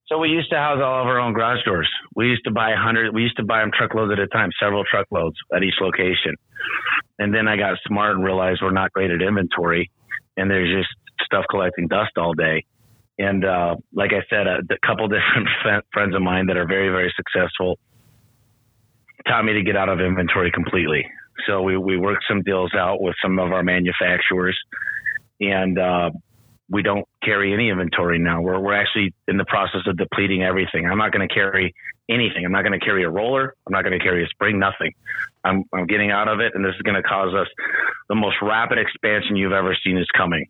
So we used to house all of our own garage doors. We used to buy 100. We used to buy them truckloads at a time, several truckloads at each location. And then I got smart and realized we're not great at inventory. And there's just stuff collecting dust all day. And like I said, a couple different friends of mine that are very, very successful taught me to get out of inventory completely. So we worked some deals out with some of our manufacturers, and we don't carry any inventory now. We're actually in the process of depleting everything. I'm not going to carry anything. I'm not going to carry a roller. I'm not going to carry a spring, nothing. I'm getting out of it, and this is going to cause us the most rapid expansion you've ever seen is coming.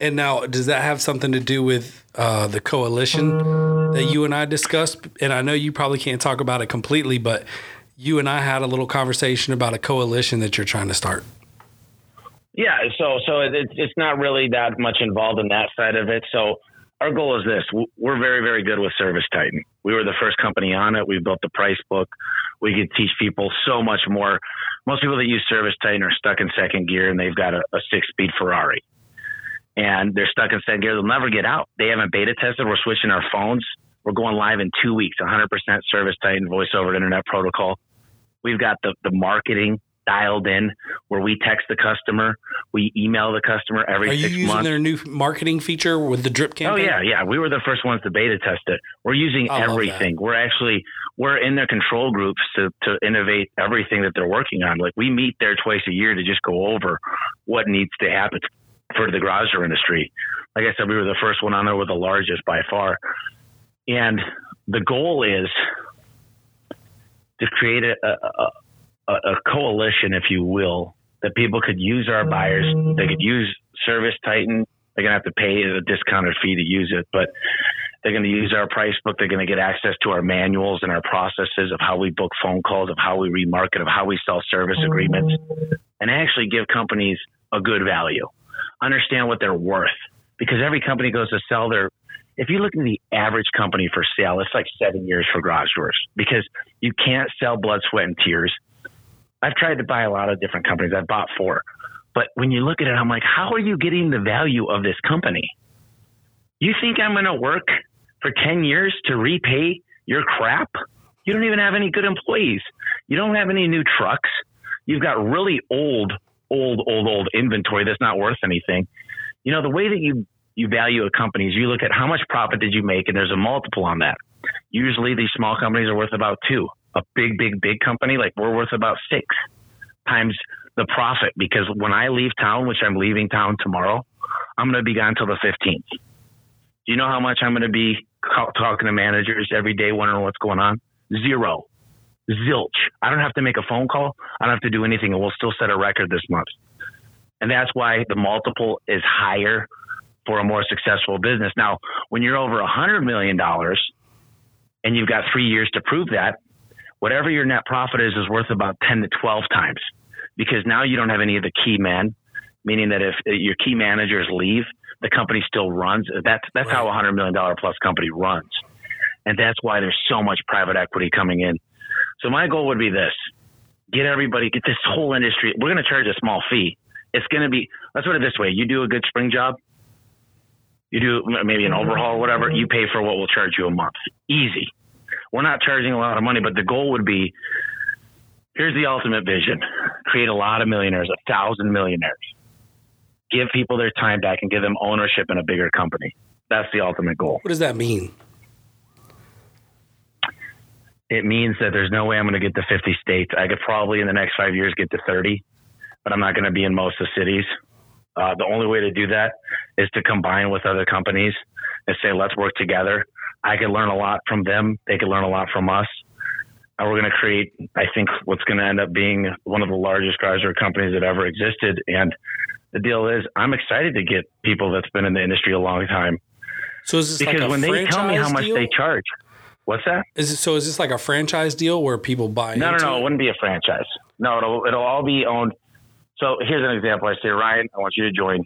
And now, does that have something to do with the coalition that you and I discussed? And I know you probably can't talk about it completely, but you and I had a little conversation about a coalition that you're trying to start. Yeah, so it's not really that much involved in that side of it. So our goal is this. We're very, very good with Service Titan. We were the first company on it. We built the price book. We could teach people so much more. Most people that use Service Titan are stuck in second gear, and they've got a 6-speed Ferrari. And they're stuck in second gear. They'll never get out. They haven't beta tested. We're switching our phones. We're going live in 2 weeks, 100% Service Titan voice over internet protocol. We've got the marketing dialed in where we text the customer. We email the customer every 6 months. Are you using their new marketing feature with the drip campaign? Oh, yeah, yeah. We were the first ones to beta test it. We're using everything. We're in their control groups to innovate everything that they're working on. Like, we meet there twice a year to just go over what needs to happen for the garage door industry. Like I said, we were the first one on there with the largest by far. And the goal is to create a coalition, if you will, that people could use our buyers. They could use Service Titan. They're going to have to pay a discounted fee to use it, but they're going to use our price book. They're going to get access to our manuals and our processes of how we book phone calls, of how we remarket, of how we sell service agreements, and actually give companies a good value. Understand what they're worth, because every company goes to sell their, if you look at the average company for sale, it's like 7 years for garage doors, because you can't sell blood, sweat, and tears. I've tried to buy a lot of different companies. I've bought 4, but when you look at it, I'm like, how are you getting the value of this company? You think I'm going to work for 10 years to repay your crap? You don't even have any good employees. You don't have any new trucks. You've got really old inventory that's not worth anything. You know, the way that you value a company is you look at how much profit did you make, and there's a multiple on that. Usually these small companies are worth about 2. A big company like we're worth about 6 times the profit, because when I leave town, which I'm leaving town tomorrow, I'm going to be gone till the 15th. Do you know how much I'm going to be talking to managers every day wondering what's going on? 0. Zilch. I don't have to make a phone call. I don't have to do anything, and we'll still set a record this month. And that's why the multiple is higher for a more successful business. Now, when you're over $100 million and you've got 3 years to prove that, whatever your net profit is worth about 10 to 12 times, because now you don't have any of the key men, meaning that if your key managers leave, the company still runs. That's how a $100 million plus company runs. And that's why there's so much private equity coming in. So my goal would be this: get this whole industry. We're going to charge a small fee. It's going to be, let's put it this way. You do a good spring job, you do maybe an overhaul or whatever, you pay for what we'll charge you a month. Easy. We're not charging a lot of money, but the goal would be, here's the ultimate vision. Create a lot of millionaires, 1,000 millionaires. Give people their time back and give them ownership in a bigger company. That's the ultimate goal. What does that mean? It means that there's no way I'm going to get to 50 states. I could probably in the next 5 years get to 30, but I'm not going to be in most of the cities. The only way to do that is to combine with other companies and say, let's work together. I can learn a lot from them. They can learn a lot from us. And we're going to create, I think, what's going to end up being one of the largest garage door companies that ever existed. And the deal is, I'm excited to get people that's been in the industry a long time. So is this because like a when they tell me how much deal? They charge, what's that? Is it, so is this like a franchise deal where people buy? No, it wouldn't be a franchise. No, it'll all be owned. So here's an example. I say, Ryan, I want you to join.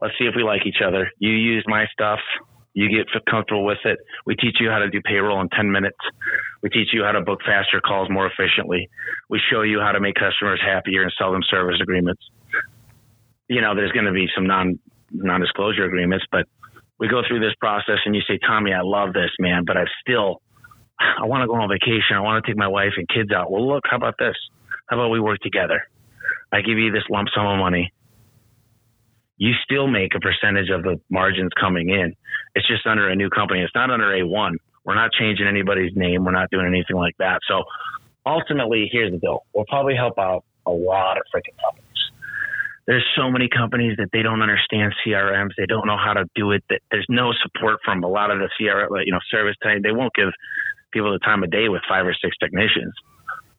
Let's see if we like each other. You use my stuff. You get comfortable with it. We teach you how to do payroll in 10 minutes. We teach you how to book faster calls more efficiently. We show you how to make customers happier and sell them service agreements. You know, there's going to be some non-disclosure agreements, but we go through this process and you say, Tommy, I love this, man, but I want to go on vacation. I want to take my wife and kids out. Well, look, how about this? How about we work together? I give you this lump sum of money. You still make a percentage of the margins coming in. It's just under a new company. It's not under A1. We're not changing anybody's name. We're not doing anything like that. So ultimately, here's the deal. We'll probably help out a lot of freaking companies. There's so many companies that they don't understand CRMs. They don't know how to do it. There's no support from a lot of the CRM, Service Titan. They won't give people the time of day with 5 or 6 technicians.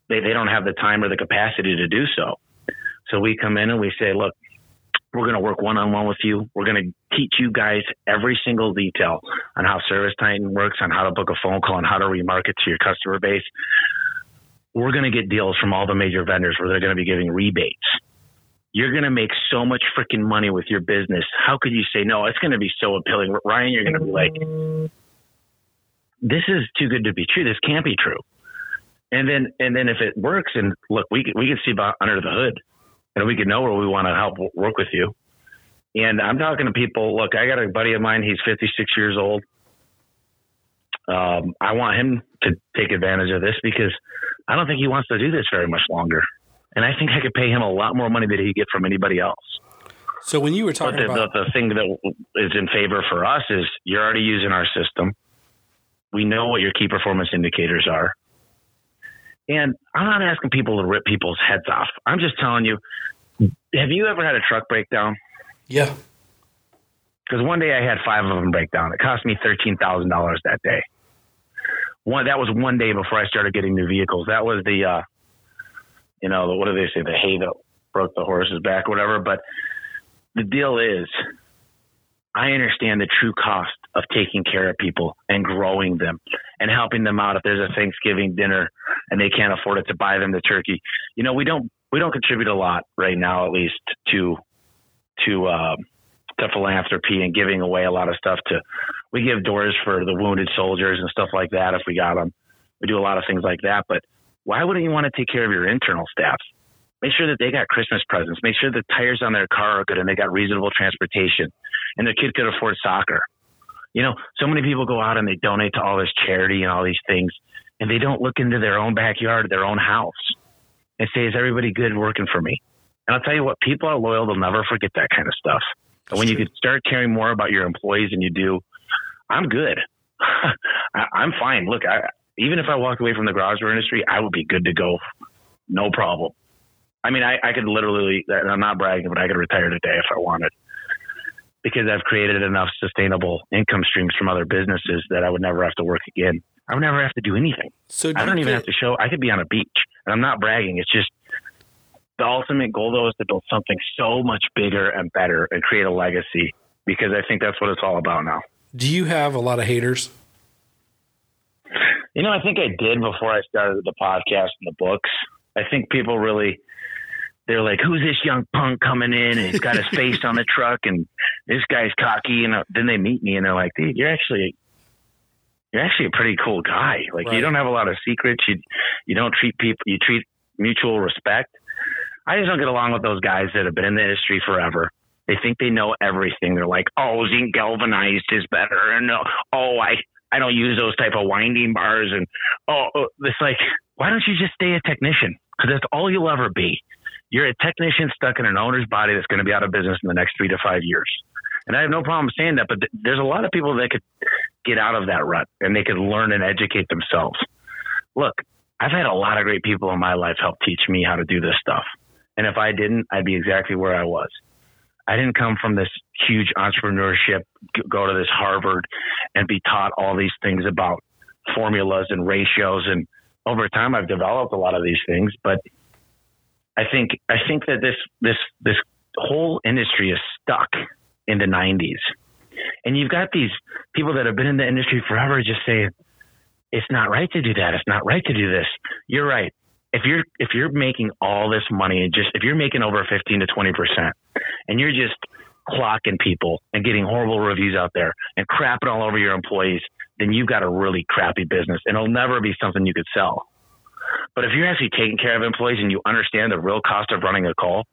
They don't have the time or the capacity to do so. So we come in and we say, look, we're going to work one-on-one with you. We're going to teach you guys every single detail on how Service Titan works, on how to book a phone call, on how to remarket to your customer base. We're going to get deals from all the major vendors where they're going to be giving rebates. You're going to make so much freaking money with your business. How could you say no? It's going to be so appealing. Ryan, you're going to be like, this is too good to be true. This can't be true. And then if it works, and look, we can see about under the hood. And we can know where we want to help work with you. And I'm talking to people, look, I got a buddy of mine. He's 56 years old. I want him to take advantage of this because I don't think he wants to do this very much longer. And I think I could pay him a lot more money than he get from anybody else. So when you were talking about the thing that is in favor for us is you're already using our system. We know what your key performance indicators are. And I'm not asking people to rip people's heads off. I'm just telling you, have you ever had a truck breakdown? Yeah. Because one day I had 5 of them break down. It cost me $13,000 that day. That was one day before I started getting new vehicles. That was the, what do they say? The hay that broke the horse's back or whatever. But the deal is, I understand the true cost of taking care of people and growing them and helping them out. If there's a Thanksgiving dinner and they can't afford it, to buy them the turkey, we don't contribute a lot right now, at least to philanthropy and giving away a lot of stuff we give doors for the wounded soldiers and stuff like that. If we got them, we do a lot of things like that, but why wouldn't you want to take care of your internal staff? Make sure that they got Christmas presents. Make sure the tires on their car are good and they got reasonable transportation and their kid could afford soccer. So many people go out and they donate to all this charity and all these things, and they don't look into their own backyard, their own house, and say, is everybody good working for me? And I'll tell you what, people are loyal. They'll never forget that kind of stuff. And when you can start caring more about your employees than you do, I'm good. I'm fine. Look, even if I walked away from the garage door industry, I would be good to go. No problem. I mean, I could literally, and I'm not bragging, but I could retire today if I wanted, because I've created enough sustainable income streams from other businesses that I would never have to work again. I would never have to do anything. So I don't even have to show. I could be on a beach, and I'm not bragging. It's just the ultimate goal, though, is to build something so much bigger and better and create a legacy, because I think that's what it's all about now. Do you have a lot of haters? I think I did before I started the podcast and the books. I think people really, they're like, who's this young punk coming in? And he's got his face on the truck and this guy's cocky. And then they meet me and they're like, dude, you're actually a pretty cool guy. Like, right. You don't have a lot of secrets. You don't treat people, you treat mutual respect. I just don't get along with those guys that have been in the industry forever. They think they know everything. They're like, oh, zinc galvanized is better. And I don't use those type of winding bars. And it's like, why don't you just stay a technician? Because that's all you'll ever be. You're a technician stuck in an owner's body that's going to be out of business in the next 3 to 5 years. And I have no problem saying that, but there's a lot of people that could get out of that rut and they could learn and educate themselves. Look, I've had a lot of great people in my life help teach me how to do this stuff. And if I didn't, I'd be exactly where I was. I didn't come from this huge entrepreneurship, go to this Harvard and be taught all these things about formulas and ratios. And over time, I've developed a lot of these things. But I think that this whole industry is stuck in the 90s. And you've got these people that have been in the industry forever just saying, it's not right to do that. It's not right to do this. You're right. If you're making all this money, if you're making over 15 to 20% and you're just clocking people and getting horrible reviews out there and crapping all over your employees, then you've got a really crappy business and it'll never be something you could sell. But if you're actually taking care of employees and you understand the real cost of running a call,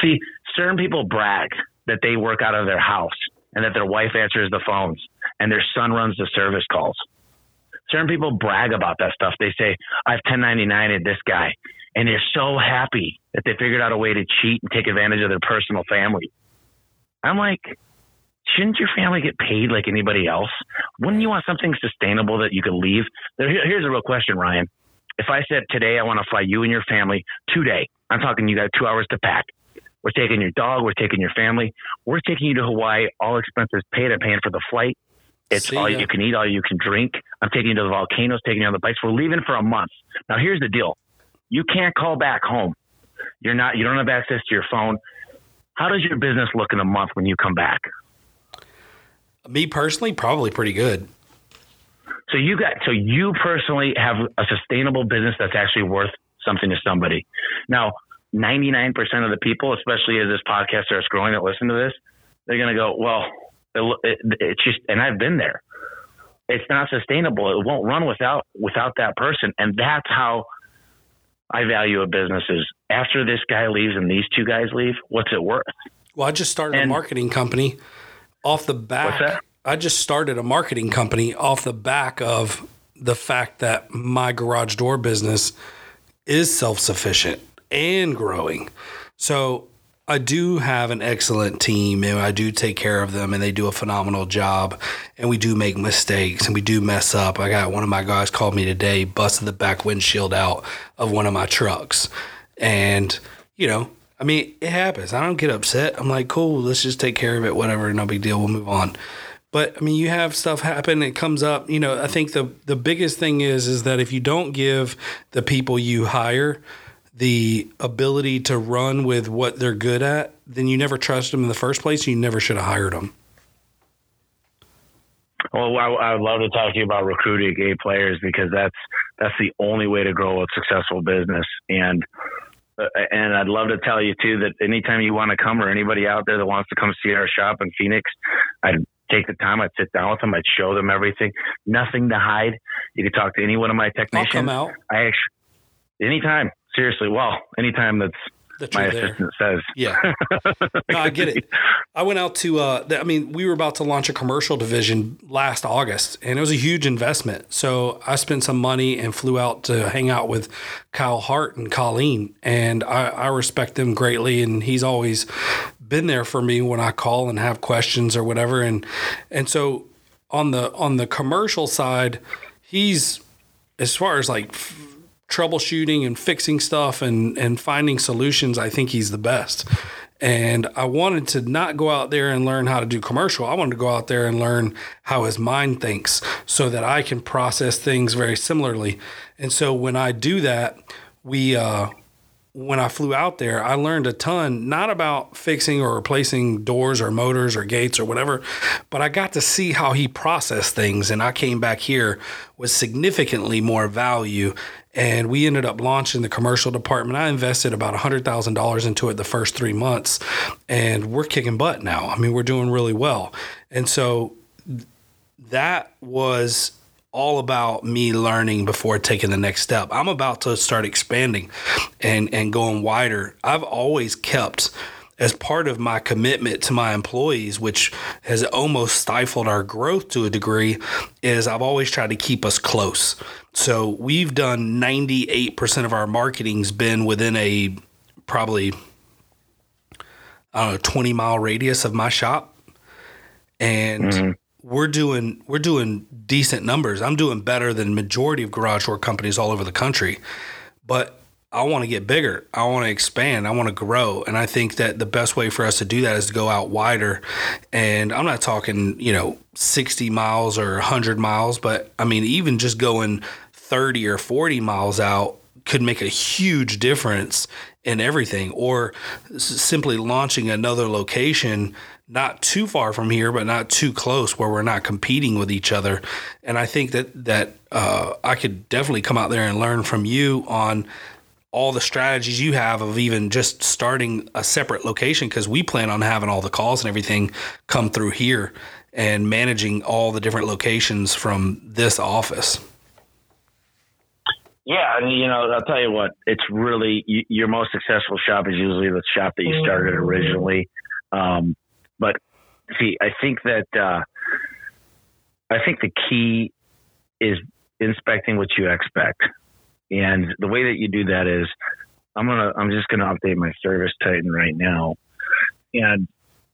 see, certain people brag that they work out of their house and that their wife answers the phones and their son runs the service calls. Certain people brag about that stuff. They say, I've 1099'd this guy. And they're so happy that they figured out a way to cheat and take advantage of their personal family. I'm like, shouldn't your family get paid like anybody else? Wouldn't you want something sustainable that you could leave? Here's a real question, Ryan. If I said today, I want to fly you and your family today, I'm talking you got 2 hours to pack. We're taking your dog. We're taking your family. We're taking you to Hawaii, all expenses paid. I'm paying for the flight. It's all you can eat, all you can drink. I'm taking you to the volcanoes, taking you on the bikes. We're leaving for a month. Now, here's the deal. You can't call back home. You don't have access to your phone. How does your business look in a month when you come back? Me personally, probably pretty good. So you personally have a sustainable business that's actually worth something to somebody. Now, 99% of the people, especially as this podcast starts growing that listen to this, they're going to go, well, it's just, and I've been there. It's not sustainable. It won't run without that person. And that's how I value a business is after this guy leaves and these two guys leave, what's it worth? Well, I just started a marketing company off the back. What's that? I just started a marketing company off the back of the fact that my garage door business is self-sufficient and growing. So I do have an excellent team and I do take care of them and they do a phenomenal job and we do make mistakes and we do mess up. I got one of my guys called me today, busted the back windshield out of one of my trucks. And, you know, I mean, it happens. I don't get upset. I'm like, cool, let's just take care of it, whatever, no big deal. We'll move on. But, I mean, you have stuff happen. It comes up. You know, I think the biggest thing is that if you don't give the people you hire the ability to run with what they're good at, then you never trust them in the first place. You never should have hired them. Well, I would love to talk to you about recruiting gay players because that's the only way to grow a successful business. And I'd love to tell you, too, that anytime you want to come or anybody out there that wants to come see our shop in Phoenix, I'd take the time. I'd sit down with them. I'd show them everything. Nothing to hide. You could talk to any one of my technicians. I'll come out. Anytime. Seriously. Well, anytime that my assistant says. Yeah. No, I get it. I went out to, we were about to launch a commercial division last August and it was a huge investment. So I spent some money and flew out to hang out with Kyle Hart and Colleen. And I respect them greatly. And he's always been there for me when I call and have questions or whatever. And so on the commercial side, he's, as far as like troubleshooting and fixing stuff and finding solutions, I think he's the best. And I wanted to not go out there and learn how to do commercial. I wanted to go out there and learn how his mind thinks so that I can process things very similarly. And so when I do that, when I flew out there, I learned a ton, not about fixing or replacing doors or motors or gates or whatever, but I got to see how he processed things. And I came back here with significantly more value. And we ended up launching the commercial department. I invested about $100,000 into it the first 3 months and we're kicking butt now. I mean, we're doing really well. And so that was all about me learning before taking the next step. I'm about to start expanding and going wider. I've always kept, as part of my commitment to my employees, which has almost stifled our growth to a degree, is I've always tried to keep us close. So we've done 98% of our marketing's been within a probably, 20-mile radius of my shop. And mm-hmm. We're doing decent numbers. I'm doing better than majority of garage door companies all over the country. But I want to get bigger. I want to expand. I want to grow. And I think that the best way for us to do that is to go out wider. And I'm not talking, 60 miles or 100 miles, but I mean, even just going 30 or 40 miles out could make a huge difference in everything, or simply launching another location not too far from here, but not too close where we're not competing with each other. And I think that I could definitely come out there and learn from you on all the strategies you have of even just starting a separate location, because we plan on having all the calls and everything come through here and managing all the different locations from this office. Yeah, and I'll tell you what, it's really your most successful shop is usually the shop that you started originally. But see, I think the key is inspecting what you expect, and the way that you do that is I'm just gonna update my Service Titan right now, and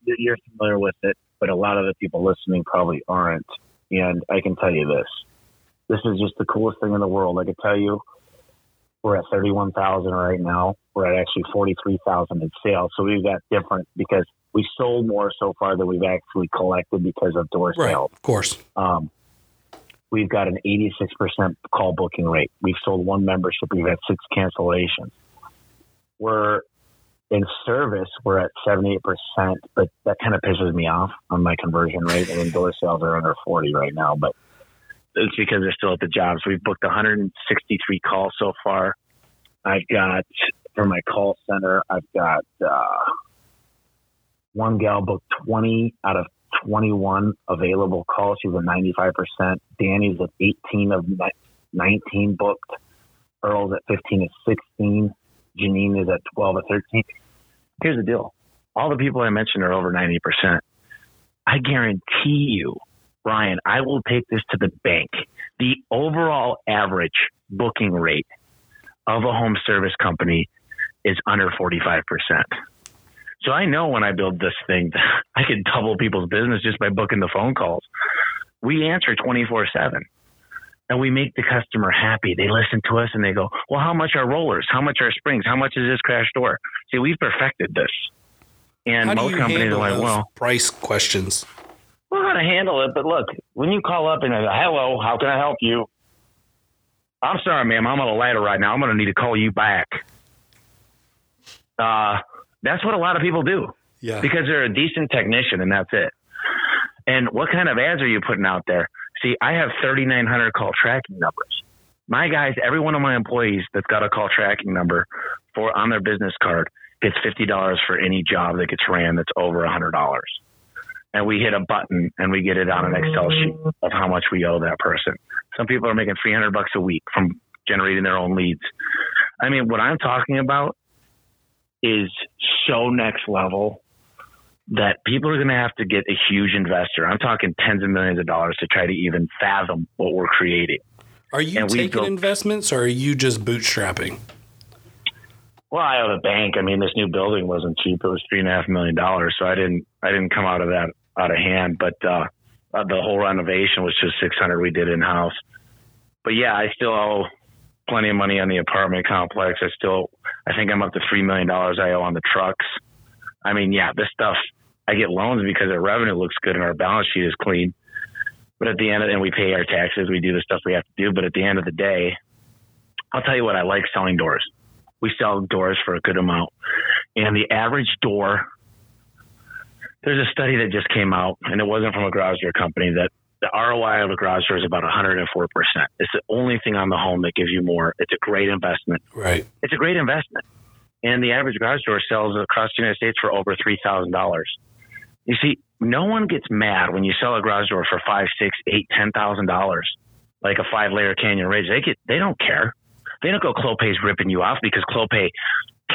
you're familiar with it, but a lot of the people listening probably aren't. And I can tell you this. This is just the coolest thing in the world. I could tell you we're at 31,000 right now. We're at actually 43,000 in sales. So we've got different because we sold more so far than we've actually collected because of door sales. Right, of course. We've got an 86% call booking rate. We've sold one membership. We've had 6 cancellations. We're in service. We're at 78%, but that kind of pisses me off on my conversion rate. And door sales are under 40 right now, but it's because they're still at the jobs. We've booked 163 calls so far. I've got, for my call center, I've got one gal booked 20 out of 21 available calls. She's at 95%. Danny's at 18 of 19 booked. Earl's at 15 of 16. Janine is at 12 of 13. Here's the deal. All the people I mentioned are over 90%. I guarantee you, Ryan, I will take this to the bank. The overall average booking rate of a home service company is under 45%. So I know when I build this thing, I could double people's business just by booking the phone calls. We answer 24/7 and we make the customer happy. They listen to us and they go, well, how much are rollers? How much are springs? How much is this crash door? See, we've perfected this. And most companies are like, well, price questions. Well, how to handle it, but look, when you call up and hello, how can I help you? I'm sorry, ma'am, I'm on a ladder right now. I'm going to need to call you back. That's what a lot of people do. Yeah. Because they're a decent technician and that's it. And what kind of ads are you putting out there? See, I have 3,900 call tracking numbers. My guys, every one of my employees that's got a call tracking number on their business card gets $50 for any job that gets ran that's over $100. And we hit a button and we get it on an Excel sheet of how much we owe that person. Some people are making $300 a week from generating their own leads. I mean, what I'm talking about is so next level that people are going to have to get a huge investor. I'm talking tens of millions of dollars to try to even fathom what we're creating. Are you taking investments or are you just bootstrapping? Well, I owe the bank. I mean, this new building wasn't cheap. It was $3.5 million. So I didn't come out of that out of hand, but, the whole renovation was just 600 we did in house. But yeah, I still owe plenty of money on the apartment complex. I think I'm up to $3 million I owe on the trucks. I mean, yeah, this stuff, I get loans because our revenue looks good and our balance sheet is clean, but at the end of it, and we pay our taxes, we do the stuff we have to do. But at the end of the day, I'll tell you what, I like selling doors. We sell doors for a good amount. And the average door, there's a study that just came out, and it wasn't from a garage door company, that the ROI of a garage door is about 104%. It's the only thing on the home that gives you more. It's a great investment. Right. It's a great investment. And the average garage door sells across the United States for over $3,000. You see, no one gets mad when you sell a garage door for $5,000, $6,000, $8,000, $10,000, like a 5-layer Canyon Ridge. They don't care. They don't go Clopay's ripping you off because Clopay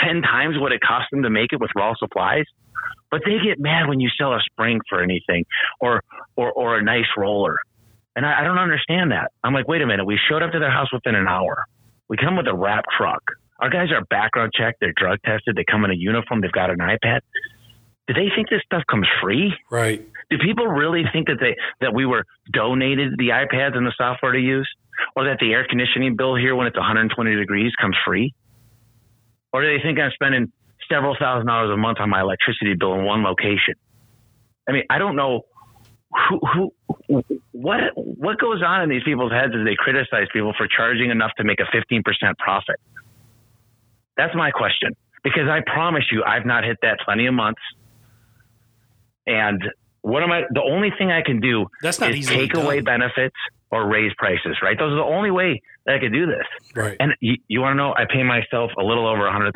10 times what it cost them to make it with raw supplies. But they get mad when you sell a spring for anything or a nice roller. And I don't understand that. I'm like, wait a minute. We showed up to their house within an hour. We come with a wrap truck. Our guys are background checked. They're drug tested. They come in a uniform. They've got an iPad. Do they think this stuff comes free? Right. Do people really think that we were donated the iPads and the software to use? Or that the air conditioning bill here when it's 120 degrees comes free? Or do they think I'm spending several $1,000s a month on my electricity bill in one location? I mean, I don't know what goes on in these people's heads as they criticize people for charging enough to make a 15% profit. That's my question, because I promise you, I've not hit that plenty of months. And what am I? The only thing I can do is take away benefits or raise prices, right? Those are the only way that I could do this. Right. And you want to know, I pay myself a little over $100,000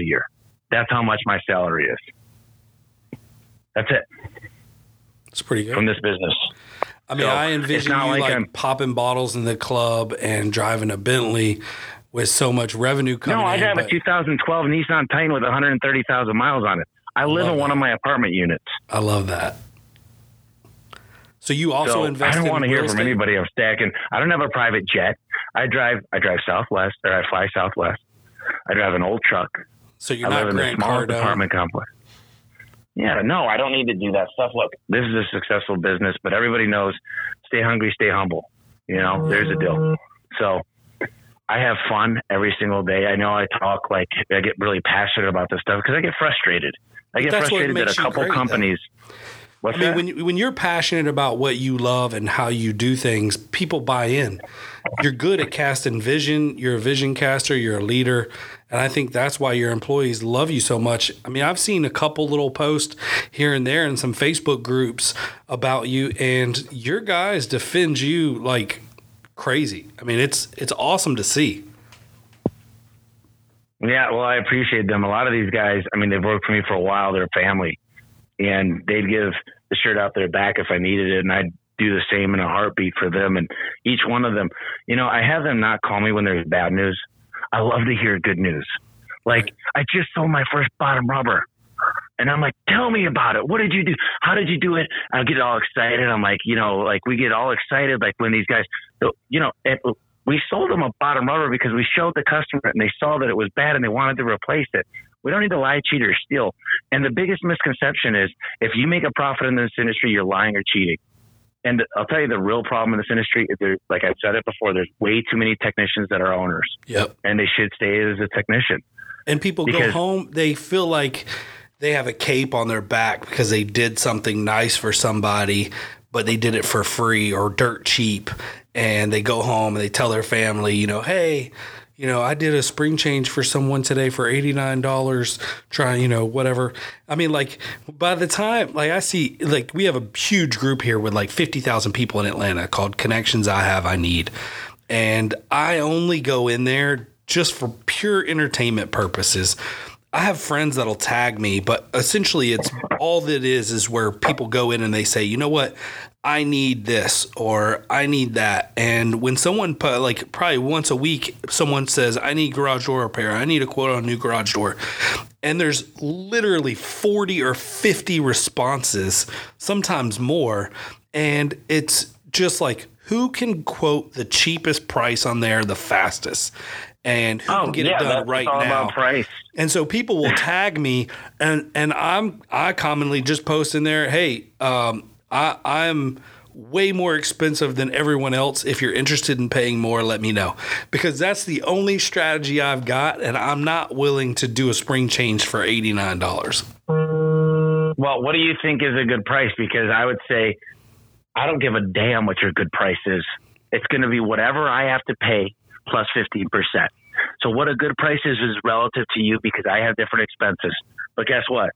a year. That's how much my salary is. That's it. It's pretty good. From this business. I mean, so I envision you like popping bottles in the club and driving a Bentley with so much revenue coming in. No, I have a 2012 Nissan Titan with 130,000 miles on it. I live in one of my apartment units. I love that. So you also invest in I don't want to hear from anybody I'm stacking. I don't have a private jet. I drive Southwest, or I fly Southwest. I drive an old truck. So you're not Grant Cardone. I live in a small apartment complex. Yeah, no, I don't need to do that stuff. Look, this is a successful business, but everybody knows stay hungry, stay humble. You know, there's a deal. So I have fun every single day. I know I talk like I get really passionate about this stuff because I get frustrated. That a couple companies... What's I mean, that? When you're passionate about what you love and how you do things, people buy in. You're good at casting vision. You're a vision caster. You're a leader. And I think that's why your employees love you so much. I mean, I've seen a couple little posts here and there in some Facebook groups about you, and your guys defend you like crazy. I mean, it's awesome to see. Yeah, well, I appreciate them. A lot of these guys, I mean, they've worked for me for a while. They're family. And they'd give the shirt out their back if I needed it. And I'd do the same in a heartbeat for them. And each one of them, you know, I have them not call me when there's bad news. I love to hear good news. Like, I just sold my first bottom rubber. And I'm like, tell me about it. What did you do? How did you do it? I get all excited. I'm like, you know, like we get all excited. Like when these guys, you know, we sold them a bottom rubber because we showed the customer and they saw that it was bad and they wanted to replace it. We don't need to lie, cheat, or steal. And the biggest misconception is if you make a profit in this industry, you're lying or cheating. And I'll tell you the real problem in this industry is there, like I've said it before, there's way too many technicians that are owners. Yep. And they should stay as a technician. And people go home, they feel like they have a cape on their back because they did something nice for somebody, but they did it for free or dirt cheap. And they go home and they tell their family, you know, hey, you know, I did a spring change for someone today for $89, trying, you know, whatever. I mean, like, by the time, like, I see, like, we have a huge group here with like 50,000 people in Atlanta called Connections I Have, I Need. And I only go in there just for pure entertainment purposes. I have friends that'll tag me, but essentially it's all that is where people go in and they say, you know what? I need this or I need that. And when someone, like probably once a week, someone says, I need garage door repair. I need a quote on a new garage door. And there's literally 40 or 50 responses, sometimes more. And it's just like, who can quote the cheapest price on there the fastest? And who can get it done right now? It's all about price. And so people will tag me and I commonly just post in there, hey, I'm way more expensive than everyone else. If you're interested in paying more, let me know, because that's the only strategy I've got, and I'm not willing to do a spring change for $89. Well, what do you think is a good price? Because I would say I don't give a damn what your good price is. It's going to be whatever I have to pay plus 15%. So what a good price is relative to you, because I have different expenses. But guess what?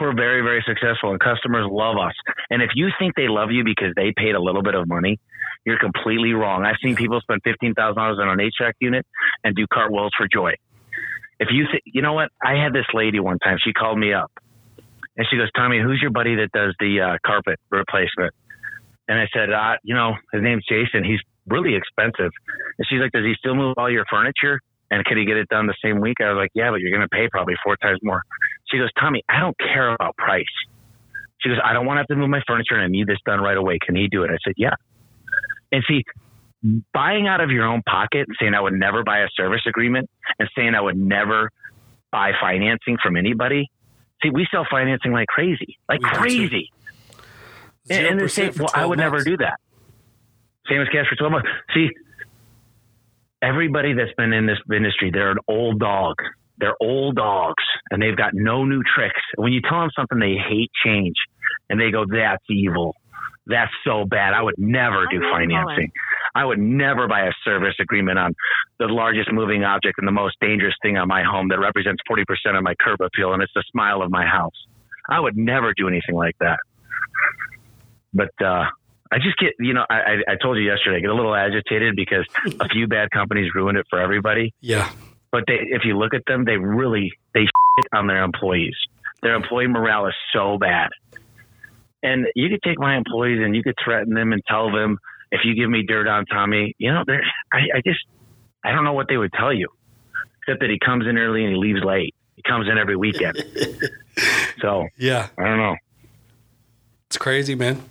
We're very, very successful, and customers love us. And if you think they love you because they paid a little bit of money, you're completely wrong. I've seen people spend $15,000 on an HVAC unit and do cartwheels for joy. If you think, you know what? I had this lady one time. She called me up, and she goes, Tommy, who's your buddy that does the carpet replacement? And I said, you know, his name's Jason. He's really expensive. And she's like, does he still move all your furniture? And could he get it done the same week? I was like, yeah, but you're going to pay probably 4 times more. She goes, Tommy, I don't care about price. She goes, I don't want to have to move my furniture and I need this done right away. Can he do it? I said, yeah. And see, buying out of your own pocket and saying I would never buy a service agreement and saying I would never buy financing from anybody. See, we sell financing like crazy, crazy. And they say, well, I would never do that. Same as cash for 12 months. See, everybody that's been in this industry, they're an old dog. they're old dogs and they've got no new tricks. When you tell them something, they hate change and they go, that's evil. That's so bad. I would never do financing. I would never buy a service agreement on the largest moving object and the most dangerous thing on my home that represents 40% of my curb appeal. And it's the smile of my house. I would never do anything like that. But, I just get, you know, I told you yesterday, I get a little agitated because a few bad companies ruined it for everybody. Yeah. But they, if you look at them, they shit on their employees. Their employee morale is so bad. And you could take my employees and you could threaten them and tell them, if you give me dirt on Tommy, you know, I don't know what they would tell you, except that he comes in early and he leaves late. He comes in every weekend. So, yeah, I don't know. It's crazy, man.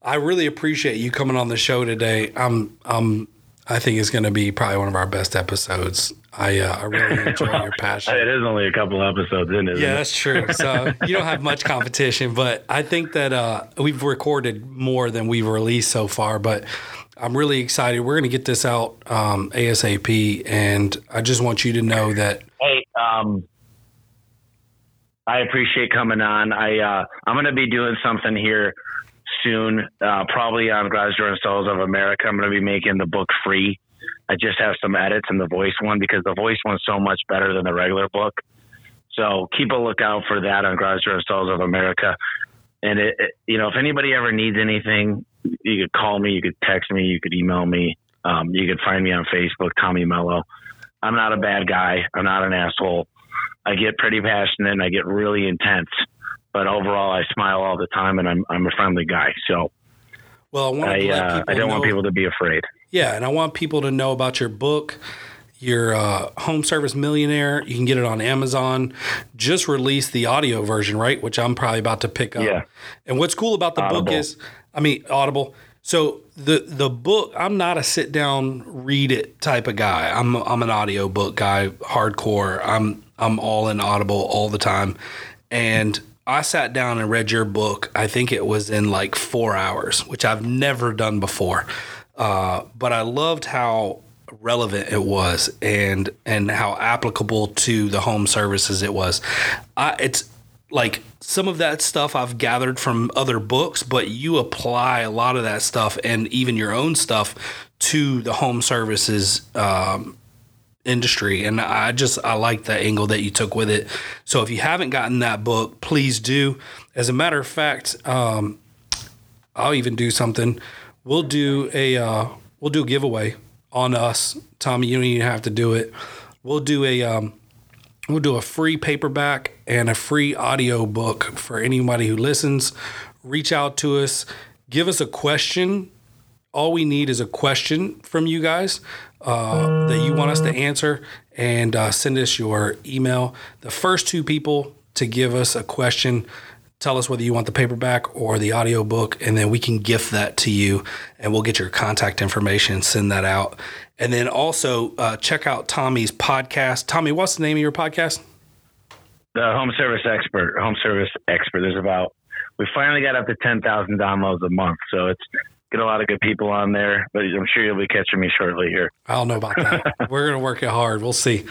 I really appreciate you coming on the show today. I think it's going to be probably one of our best episodes. I really enjoy your passion. It is only a couple episodes, isn't it? Yeah, that's true. So you don't have much competition, but I think that we've recorded more than we've released so far, but I'm really excited. We're going to get this out ASAP, and I just want you to know that. Hey, I appreciate coming on. I'm going to be doing something here soon, probably on Garage Door Installers of America. I'm going to be making the book free. I just have some edits in the voice one because the voice one's so much better than the regular book. So keep a lookout for that on Garage Door Installers of America. And if anybody ever needs anything, you could call me, you could text me, you could email me, you could find me on Facebook, Tommy Mello. I'm not a bad guy. I'm not an asshole. I get pretty passionate and I get really intense. But overall, I smile all the time, and I'm a friendly guy. So, well, I want people to be afraid. Yeah, and I want people to know about your book, your Home Service Millionaire. You can get it on Amazon. Just released the audio version, right? Which I'm probably about to pick up. Yeah. And what's cool about the book is, Audible. So the book, I'm not a sit down, read it type of guy. I'm an audio book guy, hardcore. I'm all in Audible all the time, and I sat down and read your book. I think it was in like 4 hours, which I've never done before. But I loved how relevant it was and how applicable to the home services it was. It's like some of that stuff I've gathered from other books, but you apply a lot of that stuff and even your own stuff to the home services industry. And I like the angle that you took with it. So if you haven't gotten that book, please do. As a matter of fact, I'll even do something. We'll do a giveaway on us. Tommy, you don't even have to do it. We'll do a free paperback and a free audio book for anybody who listens. Reach out to us, give us a question. All we need is a question from you guys that you want us to answer, and send us your email. The first two people to give us a question, tell us whether you want the paperback or the audio book, and then we can gift that to you, and we'll get your contact information, send that out. And then also check out Tommy's podcast. Tommy, what's the name of your podcast? The Home Service Expert. Home Service Expert. We finally got up to 10,000 downloads a month, so it's get a lot of good people on there, but I'm sure you'll be catching me shortly here. I don't know about that. We're going to work it hard. We'll see.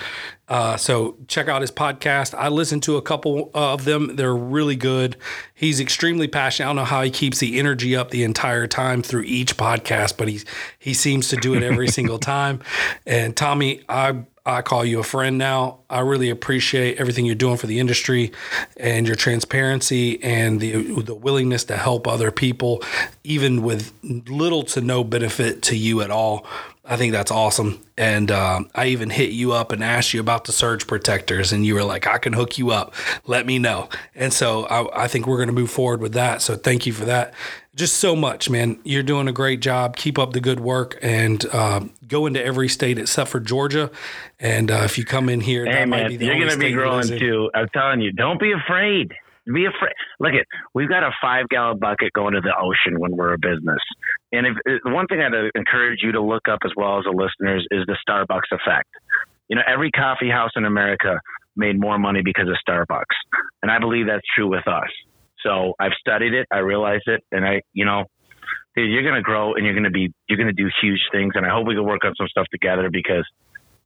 So check out his podcast. I listened to a couple of them. They're really good. He's extremely passionate. I don't know how he keeps the energy up the entire time through each podcast, but he seems to do it every single time. And Tommy, I call you a friend now. I really appreciate everything you're doing for the industry and your transparency and the willingness to help other people, even with little to no benefit to you at all. I think that's awesome. And I even hit you up and asked you about the surge protectors, and you were like, I can hook you up. Let me know. And so I think we're going to move forward with that. So thank you for that. Just so much, man. You're doing a great job. Keep up the good work, and go into every state except for Georgia. And if you come in here, might be the you're going to be growing too. I'm telling you, don't be afraid. Be afraid. Look, we've got a 5-gallon bucket going to the ocean when we're a business. And one thing I'd encourage you to look up as well as the listeners is the Starbucks effect. You know, every coffee house in America made more money because of Starbucks. And I believe that's true with us. So I've studied it. I realize it. And you're going to grow and you're going to do huge things. And I hope we can work on some stuff together because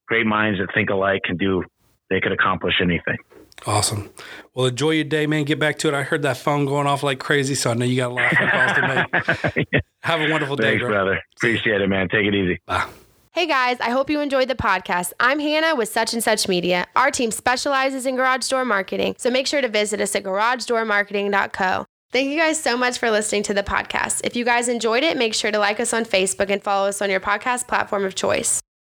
great minds that think alike can do they could accomplish anything. Awesome. Well, enjoy your day, man. Get back to it. I heard that phone going off like crazy, so I know you got a lot of phone calls to make. Yeah. Have a wonderful day, bro. Thanks, brother. Appreciate it, man. Take it easy. Bye. Hey guys, I hope you enjoyed the podcast. I'm Hannah with Such and Such Media. Our team specializes in garage door marketing, so make sure to visit us at GarageDoorNation.com. Thank you guys so much for listening to the podcast. If you guys enjoyed it, make sure to like us on Facebook and follow us on your podcast platform of choice.